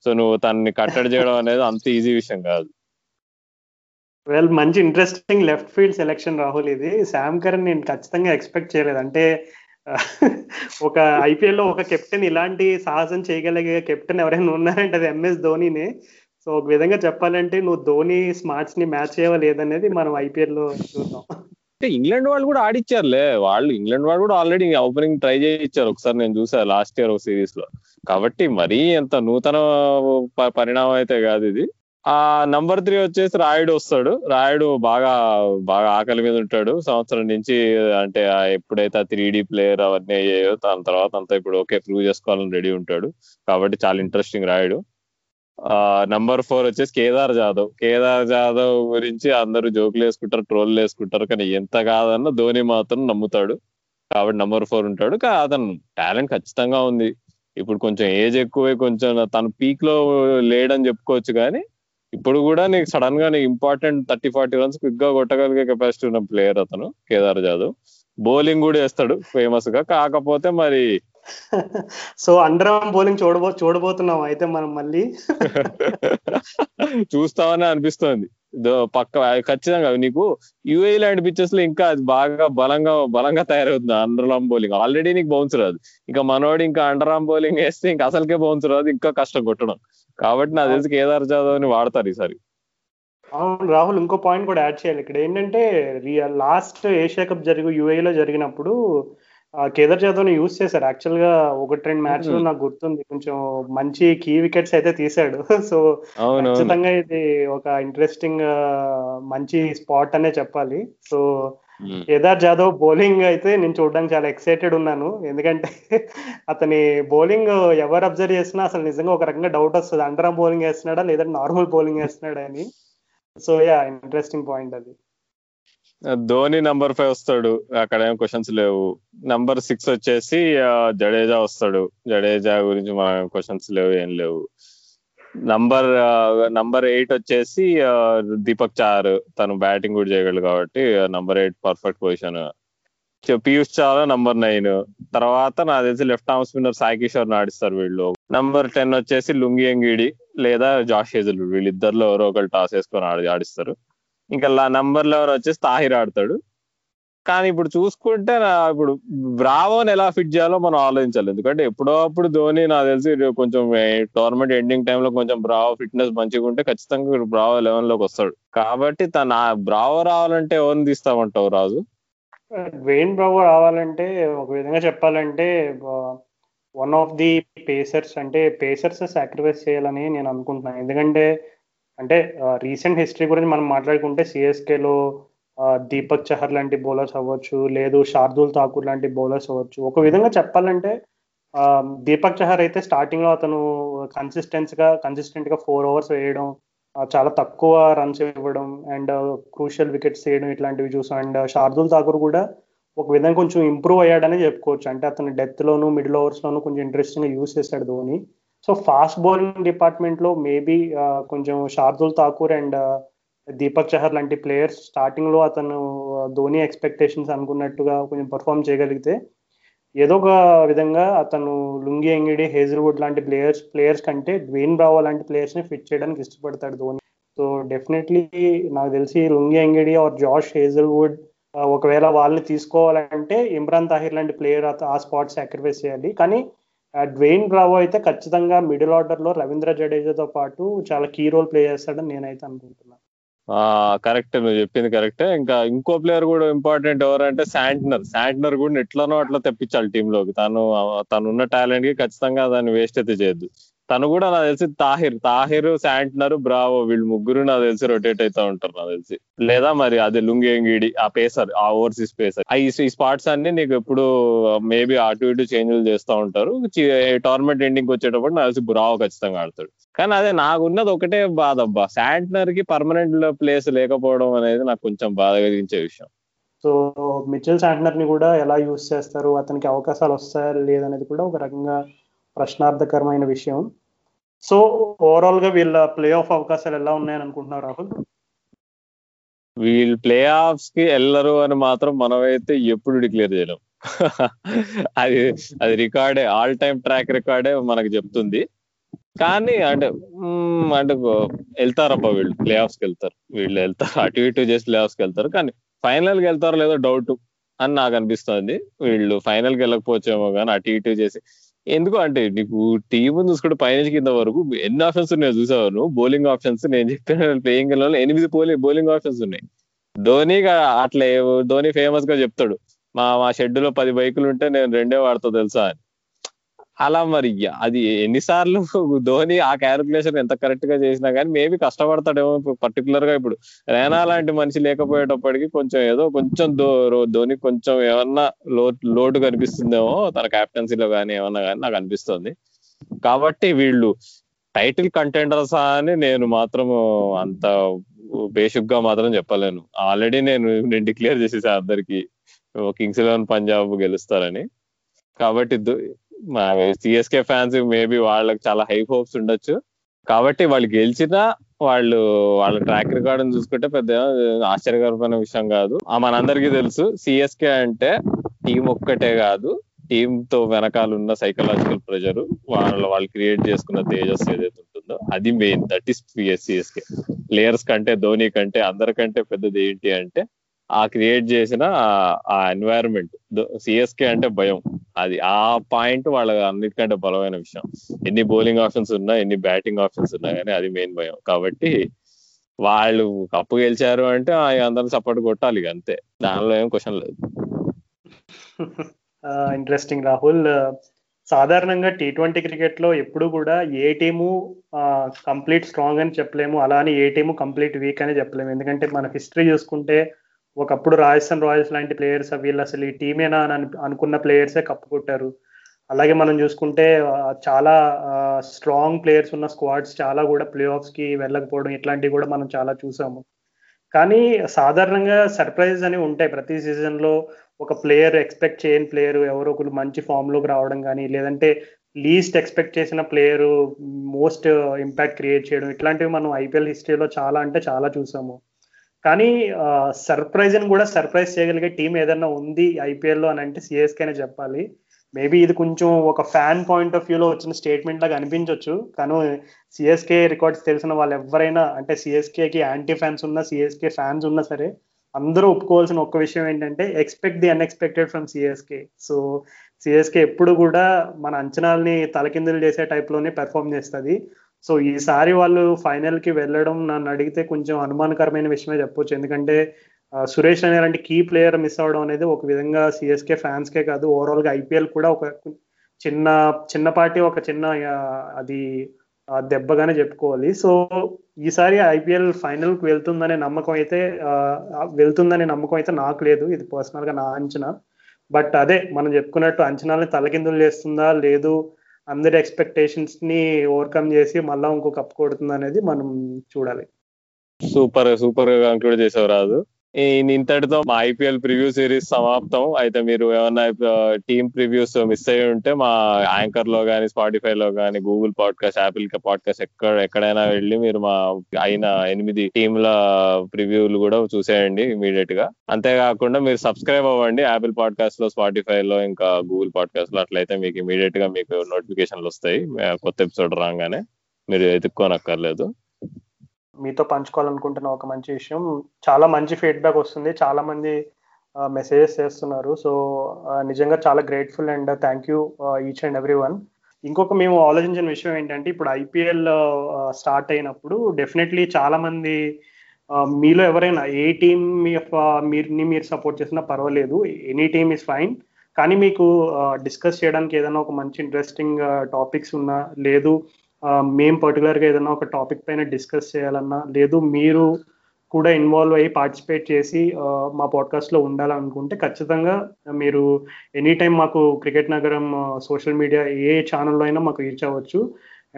సో నువ్వు తనని కట్టడి చేయడం అనేది అంత ఈజీ విషయం కాదు. వెల్, మంచి interesting left field selection Rahul ఇది. శామ్ కరణ్ నేను ఖచ్చితంగా ఎక్స్పెక్ట్ చేయలేదు. అంటే ఒక ఐపీఎల్ లో ఒక కెప్టెన్ ఇలాంటి సాహసం చేయగలిగే కెప్టెన్ ఎవరైనా ఉన్నారంటే అది ఎంఎస్ ధోనినే. సో ఒక విధంగా చెప్పాలంటే నువ్వు ధోని స్మార్ట్స్ ని మ్యాచ్ చేయలేదనేది మనం ఐపీఎల్ లో చూద్దాం. ఇంగ్లాండ్ వాళ్ళు కూడా ఆడిచ్చారులే, వాళ్ళు ఇంగ్లాండ్ వాళ్ళు కూడా ఆల్రెడీ ఓపెనింగ్ ట్రై చేయించారు ఒకసారి, నేను చూసా లాస్ట్ ఇయర్ ఒక సిరీస్ లో. కాబట్టి మరీ ఎంత నూతన పరిణామం అయితే కాదు ఇది. ఆ నంబర్ త్రీ వచ్చేసి రాయుడు వస్తాడు. రాయుడు బాగా బాగా ఆకలి మీద ఉంటాడు సంవత్సరం నుంచి. అంటే ఎప్పుడైతే త్రీ డి ప్లేయర్ అవన్నీ అయ్యాయో దాని తర్వాత అంతా ఇప్పుడు ఓకే ప్రూవ్ చేసుకోవాలని రెడీ ఉంటాడు. కాబట్టి చాలా ఇంట్రెస్టింగ్ రాయుడు. ఆ నంబర్ ఫోర్ వచ్చేసి కేదార్ జాదవ్. కేదార్ జాదవ్ గురించి అందరూ జోకులు వేసుకుంటారు, ట్రోల్ వేసుకుంటారు, కానీ ఎంత కాదన్నా ధోని మాత్రం నమ్ముతాడు. కాబట్టి నంబర్ ఫోర్ ఉంటాడు. అతను టాలెంట్ ఖచ్చితంగా ఉంది. ఇప్పుడు కొంచెం ఏజ్ ఎక్కువే, కొంచెం తన పీక్ లో లేడని చెప్పుకోవచ్చు, కానీ ఇప్పుడు కూడా నీకు సడన్ గా నీకు important thirty forty runs quick గా కొట్టగలిగే కెపాసిటీ ఉన్న ప్లేయర్ అతను కేదార్ జాదవ్. బౌలింగ్ కూడా వేస్తాడు ఫేమస్ గా, కాకపోతే మరి సో అండర్ ఆర్మ్ బౌలింగ్ చూడబో చూడబోతున్నాం అయితే మనం మళ్ళీ చూస్తామని అనిపిస్తుంది. పక్క ఖచ్చితంగా నీకు యూఏ లాంటి పిచ్చెస్ లో ఇంకా అది బాగా బలంగా బలంగా తయారవుతుంది అండర్ ఆర్మ్ బౌలింగ్. ఆల్రెడీ నీకు బౌన్స్ రాదు, ఇంకా మనోడు ఇంకా అండర్ ఆర్మ్ బౌలింగ్ వేస్తే ఇంకా అసలుకే బౌన్స్ రాదు, ఇంకా కష్టం కొట్టడం. కాబట్టి నా తెలిసి కేదార్ జాదవ్ ని వాడతారు ఈసారి. అవును రాహుల్, ఇంకో పాయింట్ కూడా యాడ్ చేయాలి ఇక్కడ. ఏంటంటే లాస్ట్ ఏషియా కప్ జరిగి యూఏలో జరిగినప్పుడు కేదార్ జాదవ్ ని యూజ్ చేశారు యాక్చువల్ గా. ఒకటి రెండు మ్యాచ్ లో నాకు గుర్తుంది, కొంచెం మంచి కీ వికెట్స్ అయితే తీసాడు. సో ఖచ్చితంగా ఇది ఒక ఇంట్రెస్టింగ్ మంచి స్పాట్ అనే చెప్పాలి. సో కేదార్ జాదవ్ బౌలింగ్ అయితే నేను చూడడానికి చాలా ఎక్సైటెడ్ ఉన్నాను, ఎందుకంటే అతని బౌలింగ్ ఎవరు అబ్జర్వ్ చేసినా అసలు నిజంగా ఒక రకంగా డౌట్ వస్తుంది, అండర్ ఆర్మ్ బౌలింగ్ వేస్తున్నాడా లేదంటే నార్మల్ బౌలింగ్ వేస్తున్నాడా అని. సో యా, ఇంట్రెస్టింగ్ పాయింట్ అది. ధోని నంబర్ ఫైవ్ వస్తాడు, అక్కడ ఏం క్వశ్చన్స్ లేవు. నంబర్ సిక్స్ వచ్చేసి జడేజా వస్తాడు. జడేజా గురించి మనం క్వశ్చన్స్ లేవు, ఏం లేవు. నంబర్ నంబర్ ఎయిట్ వచ్చేసి దీపక్ చార్, తను బ్యాటింగ్ కూడా చేయగలడు కాబట్టి number eight perfect position. Piyush Chawla number nine. తర్వాత నాకు తెలిసి left arm spinner Sai Kishore నాడిస్తారు వీళ్ళు. నంబర్ టెన్ వచ్చేసి లుంగి ఎంగిడి లేదా జాష్ హేజల్వుడ్, వీళ్ళిద్దరిలో ఎవరో ఒకరు టాస్ వేసుకొని ఆడి ఆడిస్తారు. ఇంకా నంబర్ లెవెన్ వచ్చేసి తాహిర్ ఆడతాడు. కానీ ఇప్పుడు చూసుకుంటే ఇప్పుడు బ్రావోని ఎలా ఫిట్ చేయాలో మనం ఆలోచించాలి, ఎందుకంటే ఎప్పుడో అప్పుడు ధోని నాకు తెలిసి కొంచెం టోర్నమెంట్ ఎండింగ్ టైంలో కొంచెం బ్రావో ఫిట్నెస్ మంచిగా ఉంటే ఖచ్చితంగా బ్రావో లెవెన్ లోకి వస్తాడు. కాబట్టి తన బ్రావో రావాలంటే ఎవరిని తీస్తామంటావు రాజు? డ్వేన్ బ్రావో రావాలంటే ఒక విధంగా చెప్పాలంటే వన్ ఆఫ్ ది పేసర్స్, అంటే పేసర్స్ సాక్రిఫైస్ చేయాలని నేను అనుకుంటున్నాను. ఎందుకంటే అంటే రీసెంట్ హిస్టరీ గురించి మనం మాట్లాడుకుంటే సిఎస్కేలో దీపక్ చహర్ లాంటి బౌలర్స్ అవ్వచ్చు, లేదు శార్దూల్ ఠాకూర్ లాంటి బౌలర్స్ అవ్వచ్చు. ఒక విధంగా చెప్పాలంటే దీపక్ చహర్ అయితే స్టార్టింగ్లో అతను కన్సిస్టెన్స్గా కన్సిస్టెంట్గా ఫోర్ అవర్స్ వేయడం, చాలా తక్కువ రన్స్ ఇవ్వడం అండ్ క్రూషియల్ వికెట్స్ వేయడం ఇట్లాంటివి చూసాం. అండ్ శార్దూల్ ఠాకూర్ కూడా ఒక విధంగా కొంచెం ఇంప్రూవ్ అయ్యాడని చెప్పుకోవచ్చు. అంటే అతను డెత్లోను మిడిల్ ఓవర్స్లోను కొంచెం ఇంట్రెస్టింగ్గా యూజ్ చేశాడు ధోని. సో ఫాస్ట్ బౌలింగ్ డిపార్ట్మెంట్లో మేబీ కొంచెం శార్దూల్ ఠాకూర్ అండ్ దీపక్ చహర్ లాంటి ప్లేయర్స్ స్టార్టింగ్లో అతను ధోని ఎక్స్పెక్టేషన్స్ అనుకున్నట్టుగా కొంచెం పర్ఫామ్ చేయగలిగితే ఏదో ఒక విధంగా అతను లుంగి ఎంగిడి, హేజల్వుడ్ లాంటి ప్లేయర్స్ ప్లేయర్స్ కంటే డ్వేన్ బ్రావో లాంటి ప్లేయర్స్ని ఫిట్ చేయడానికి ఇష్టపడతాడు ధోని. సో డెఫినెట్లీ నాకు తెలిసి Lungi Ngidi or Josh Hazlewood, ఒకవేళ వాళ్ళని తీసుకోవాలంటే ఇమ్రాన్ తాహిర్ లాంటి ప్లేయర్ ఆ స్పాట్ సాక్రిఫైస్ చేయాలి. కానీ డ్వేన్ బ్రావో అయితే ఖచ్చితంగా మిడిల్ ఆర్డర్లో రవీంద్ర జడేజాతో పాటు చాలా కీ రోల్ ప్లే చేస్తాడని నేనైతే అనుకుంటున్నాను. కరెక్ట్, నువ్వు చెప్పింది కరెక్టే. ఇంకా ఇంకో ప్లేయర్ కూడా ఇంపార్టెంట్ ఎవరంటే శాంట్నర్. శాంట్నర్ కూడా ఎట్లనో అట్లా తెప్పించాలి టీమ్ లోకి. తను తనున్న టాలెంట్ కి ఖచ్చితంగా దాన్ని వేస్ట్ అయితే చేయొద్దు. తను కూడా నాకు తెలిసి తాహిర్ తాహిర్ శాంట్నర్, బ్రావో వీళ్ళు ముగ్గురు నాకు తెలిసి రొటేట్ అవుతా ఉంటారు నాకు తెలిసి. లేదా మరి అదే లుంగి ఇంగిడి ఆ పేసర్, ఆ ఓవర్సీస్ పేసర్. ఈ స్పాట్స్ అన్ని నీకు ఎప్పుడు మేబీ అటు ఇటు చేంజ్లు చేస్తూ ఉంటారు. టోర్నమెంట్ ఎండింగ్ వచ్చేటప్పుడు నాకు తెలిసి బ్రావో ఖచ్చితంగా ఆడతాడు. కానీ అదే నాకున్నది ఒకటే బాధ అబ్బా, శాంట్నర్ కి పర్మనెంట్ ప్లేస్ లేకపోవడం అనేది నాకు కొంచెం బాధ కలిగించే విషయం. సో మిచెల్ శాంట్నర్ ని కూడా ఎలా యూజ్ చేస్తారు, అతనికి అవకాశాలు వస్తాయా లేదనేది కూడా ఒక రకంగా ప్రశ్నార్థకరమైన విషయం. సో ఓవరాల్ గా వీళ్ళ ప్లే ఆఫ్ అవకాశాలు ఎలా ఉన్నాయని అనుకుంటున్నారు రాహుల్? వీళ్ళు ప్లే ఆఫ్స్ కి వెళ్ళరు అని మాత్రం మనమైతే ఎప్పుడు డిక్లేర్ చేయలేం. అది అది రికార్డే, ఆల్ టైమ్ ట్రాక్ రికార్డే మనకు చెప్తుంది. కానీ అంటే అంటే వెళ్తారబ్బా వీళ్ళు ప్లే ఆఫ్స్ కి వెళ్తారు, వీళ్ళు వెళ్తారు అటు ఇటు చేసి ప్లే ఆఫ్స్ కి వెళ్తారు. కానీ ఫైనల్ కి వెళ్తారో లేదో డౌట్ అని నాకు అనిపిస్తుంది. వీళ్ళు ఫైనల్ కి వెళ్ళకపోవచ్చేమో కానీ అటు ఇటు చేసి, ఎందుకు అంటే నీకు టీము చూసుకుంటే పైనుంచి కింద వరకు ఎన్ని ఆప్షన్స్ ఉన్నాయో చూసావు నువ్వు. బౌలింగ్ ఆప్షన్స్ నేను చెప్పాను, ప్లేయింగ్ లో ఎనిమిది బౌలింగ్ బౌలింగ్ ఆప్షన్స్ ఉన్నాయి. ధోని అట్లా ధోని ఫేమస్ గా చెప్తాడు, మా మా షెడ్యూల్ లో పది బైకులు ఉంటే నేను రెండే వాడతా తెలుసా అని. అలా మరి అది ఎన్నిసార్లు ధోని ఆ క్యాలిక్యులేషన్ ఎంత కరెక్ట్ గా చేసినా కానీ మేబీ కష్టపడతాడేమో. పర్టికులర్ గా ఇప్పుడు రైనా లాంటి మనిషి లేకపోయేటప్పటికి కొంచెం ఏదో కొంచెం ధోని కొంచెం ఏమన్నా లో లోటు కనిపిస్తుందేమో తన క్యాప్టెన్సీలో కానీ ఏమన్నా కానీ నాకు అనిపిస్తుంది. కాబట్టి వీళ్ళు టైటిల్ కంటెండర్స్ అని నేను మాత్రం అంత బేసిక్ గా మాత్రం చెప్పలేను. ఆల్రెడీ నేను నేను డిక్లేర్ చేసేసా అందరికి కింగ్స్ ఎలెవన్ పంజాబ్ గెలుస్తారని. కాబట్టి మా సిఎస్కే ఫ్యాన్స్ మేబీ వాళ్ళకి చాలా హై హోప్స్ ఉండొచ్చు. కాబట్టి వాళ్ళు గెలిచినా వాళ్ళు వాళ్ళ ట్రాక్ రికార్డ్ చూసుకుంటే పెద్ద ఆశ్చర్యకరమైన విషయం కాదు. మనందరికీ తెలుసు సిఎస్కే అంటే టీం ఒక్కటే కాదు, టీమ్ తో వెనకాల ఉన్న సైకలాజికల్ ప్రెషర్, వాళ్ళు వాళ్ళు క్రియేట్ చేసుకున్న తేజస్ ఏదైతే ఉంటుందో అది main. That is CSK. Players కంటే, ధోని కంటే, అందరికంటే పెద్దది ఏంటి అంటే ఆ క్రియేట్ చేసిన ఆ ఎన్వైరన్మెంట్. సిఎస్కే అంటే భయం, అది ఆ పాయింట్ వాళ్ళ అన్నిటికంటే బలమైన విషయం. ఎన్ని బౌలింగ్ ఆప్షన్స్ ఉన్నా, ఎన్ని బ్యాటింగ్ ఆప్షన్స్ ఉన్నా కానీ అది మెయిన్ భయం. కాబట్టి వాళ్ళు కప్పు గెలిచారు అంటే అందరిని సపోర్ట్ కొట్టాలి అంతే, దానిలో ఏం క్వశ్చన్ లేదు. ఇంట్రెస్టింగ్ రాహుల్. సాధారణంగా టీ ట్వంటీ క్రికెట్ లో ఎప్పుడు కూడా ఏ టీము కంప్లీట్ స్ట్రాంగ్ అని చెప్పలేము, అలానే ఏ టీము కంప్లీట్ వీక్ అని చెప్పలేము. ఎందుకంటే మన హిస్టరీ చూసుకుంటే ఒకప్పుడు రాజస్థాన్ రాయల్స్ లాంటి ప్లేయర్స్ వీళ్ళు అసలు ఈ టీమేనా అని అనుకున్న ప్లేయర్సే కప్పు కొట్టారు. అలాగే మనం చూసుకుంటే చాలా స్ట్రాంగ్ ప్లేయర్స్ ఉన్న స్క్వాడ్స్ చాలా కూడా ప్లే ఆఫ్స్కి వెళ్ళకపోవడం ఇట్లాంటివి కూడా మనం చాలా చూసాము. కానీ సాధారణంగా సర్ప్రైజెస్ అనేవి ఉంటాయి ప్రతి సీజన్లో. ఒక ప్లేయర్ ఎక్స్పెక్ట్ చేయని ప్లేయర్ ఎవరో ఒకరు మంచి ఫామ్లోకి రావడం కానీ, లేదంటే లీస్ట్ ఎక్స్పెక్ట్ చేసిన ప్లేయరు మోస్ట్ ఇంపాక్ట్ క్రియేట్ చేయడం, ఇట్లాంటివి మనం ఐపీఎల్ హిస్టరీలో చాలా అంటే చాలా చూసాము. కానీ సర్ప్రైజ్ అని కూడా సర్ప్రైజ్ చేయగలిగే టీం ఏదైనా ఉంది ఐపీఎల్లో అని అంటే సిఎస్కేనే చెప్పాలి. మేబీ ఇది కొంచెం ఒక ఫ్యాన్ పాయింట్ ఆఫ్ వ్యూలో వచ్చిన స్టేట్మెంట్ లాగా అనిపించవచ్చు, కానీ సిఎస్కే రికార్డ్స్ తెలిసిన వాళ్ళు ఎవరైనా, అంటే సిఎస్కేకి యాంటీ ఫ్యాన్స్ ఉన్నా సిఎస్కే ఫ్యాన్స్ ఉన్నా సరే, అందరూ ఒప్పుకోవాల్సిన ఒక్క విషయం ఏంటంటే expect the unexpected from CSK. So CSK ఎప్పుడు కూడా మన అంచనాలని తలకిందులు చేసే టైప్లోనే పెర్ఫామ్ చేస్తుంది. సో ఈసారి వాళ్ళు ఫైనల్కి వెళ్ళడం నన్ను అడిగితే కొంచెం అనుమానకరమైన విషయమే చెప్పొచ్చు. ఎందుకంటే సురేష్ రైనా లాంటి కీ ప్లేయర్ మిస్ అవడం అనేది ఒక విధంగా సిఎస్కే ఫ్యాన్స్కే కాదు, ఓవరాల్గా ఐపీఎల్ కూడా ఒక చిన్న చిన్నపాటి ఒక చిన్న అది దెబ్బగానే చెప్పుకోవాలి. సో ఈసారి ఐపీఎల్ ఫైనల్కి వెళ్తుందనే నమ్మకం అయితే వెళ్తుందనే నమ్మకం అయితే నాకు లేదు, ఇది పర్సనల్గా నా అంచనా. బట్ అదే మనం చెప్పుకున్నట్టు అంచనాలని తలకిందులు చేస్తుందా లేదు, అందరి ఎక్స్పెక్టేషన్స్ ని ఓవర్కమ్ చేసి మళ్ళా ఇంకో కప్పు కొడుతుంది అనేది మనం చూడాలి. సూపర్ సూపర్ గా కంక్లూడ్ చేసావు రాజు. ఇంతటితో మా ఐపీఎల్ ప్రివ్యూ సిరీస్ సమాప్తం. అయితే మీరు ఏమన్నా టీమ్ ప్రివ్యూస్ మిస్ అయ్యి ఉంటే మా యాంకర్ లో కానీ, స్పాటిఫై లో కానీ, గూగుల్ పాడ్కాస్ట్, యాపిల్ పాడ్కాస్ట్ ఎక్కడ ఎక్కడైనా వెళ్ళి మీరు మా అయిన ఎనిమిది టీంల ప్రివ్యూలు కూడా చూసేయండి ఇమీడియట్ గా. అంతేకాకుండా మీరు సబ్స్క్రైబ్ అవ్వండి యాపిల్ పాడ్కాస్ట్ లో, స్పాటిఫై లో, ఇంకా గూగుల్ పాడ్కాస్ట్ లో. అట్లయితే మీకు ఇమీడియట్ గా మీకు నోటిఫికేషన్లు వస్తాయి కొత్త ఎపిసోడ్ రాగానే, మీరు ఎదుక్కోనక్కర్లేదు. మీతో పంచుకోవాలనుకుంటున్న ఒక మంచి విషయం, చాలా మంచి ఫీడ్బ్యాక్ వస్తుంది, చాలా మంది మెసేజెస్ చేస్తున్నారు. సో నిజంగా చాలా grateful and thank you each and every one. ఇంకొక మేము ఆలోచించిన విషయం ఏంటంటే, ఇప్పుడు ఐపీఎల్ స్టార్ట్ అయినప్పుడు డెఫినెట్లీ చాలా మంది మీలో ఎవరైనా ఏ టీం మీరుని మీరు సపోర్ట్ చేసినా పర్వాలేదు, ఎనీ టీమ్ ఈజ్ ఫైన్. కానీ మీకు డిస్కస్ చేయడానికి ఏదైనా ఒక మంచి ఇంట్రెస్టింగ్ టాపిక్స్ ఉన్నా, లేదు మేము పర్టికులర్గా ఏదైనా ఒక టాపిక్ పైన డిస్కస్ చేయాలన్నా, లేదు మీరు కూడా ఇన్వాల్వ్ అయ్యి పార్టిసిపేట్ చేసి మా పాడ్కాస్ట్లో ఉండాలనుకుంటే ఖచ్చితంగా మీరు ఎనీ టైం మాకు క్రికెట్ నగరం సోషల్ మీడియా ఏ ఛానల్లో అయినా మాకు రీచ్ అవ్వచ్చు.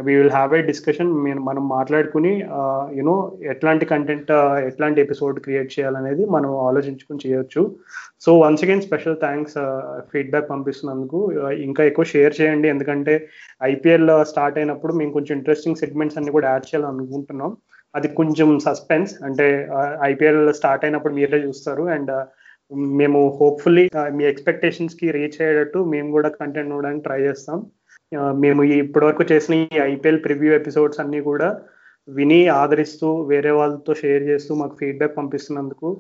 We will have a discussion. మీరు మనం మాట్లాడుకుని యూనో ఎట్లాంటి కంటెంట్, ఎట్లాంటి ఎపిసోడ్ క్రియేట్ చేయాలనేది మనం ఆలోచించుకుని చేయొచ్చు. So once again special thanks feedback పంపిస్తున్నందుకు. ఇంకా ఎక్కువ షేర్ చేయండి, ఎందుకంటే ఐపీఎల్ స్టార్ట్ అయినప్పుడు మేము కొంచెం ఇంట్రెస్టింగ్ సెగ్మెంట్స్ అన్ని కూడా యాడ్ చేయాలనుకుంటున్నాం. అది కొంచెం సస్పెన్స్, అంటే ఐపీఎల్ స్టార్ట్ అయినప్పుడు మీరే చూస్తారు. అండ్ మేము హోప్ఫుల్లీ మీ ఎక్స్పెక్టేషన్స్కి రీచ్ అయ్యేటట్టు మేము కూడా కంటెంట్ ఇవ్వడానికి ట్రై చేస్తాం. మేము ఇప్పటివరకు చేసిన ఈ ఐపీఎల్ ప్రివ్యూ ఎపిసోడ్స్ అన్నీ కూడా విని ఆదరిస్తూ వేరే వాళ్ళతో షేర్ చేస్తూ మాకు ఫీడ్బ్యాక్ పంపిస్తున్నందుకు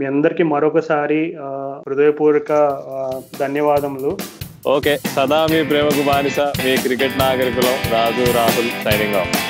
మీ అందరికీ మరొకసారి హృదయపూర్వక ధన్యవాదములు. ఓకే, సదా మీ ప్రేమకు బానిస, మీ క్రికెట్ నాగరికులం రాజు రాహుల్ సైనింగ్ ఆఫ్.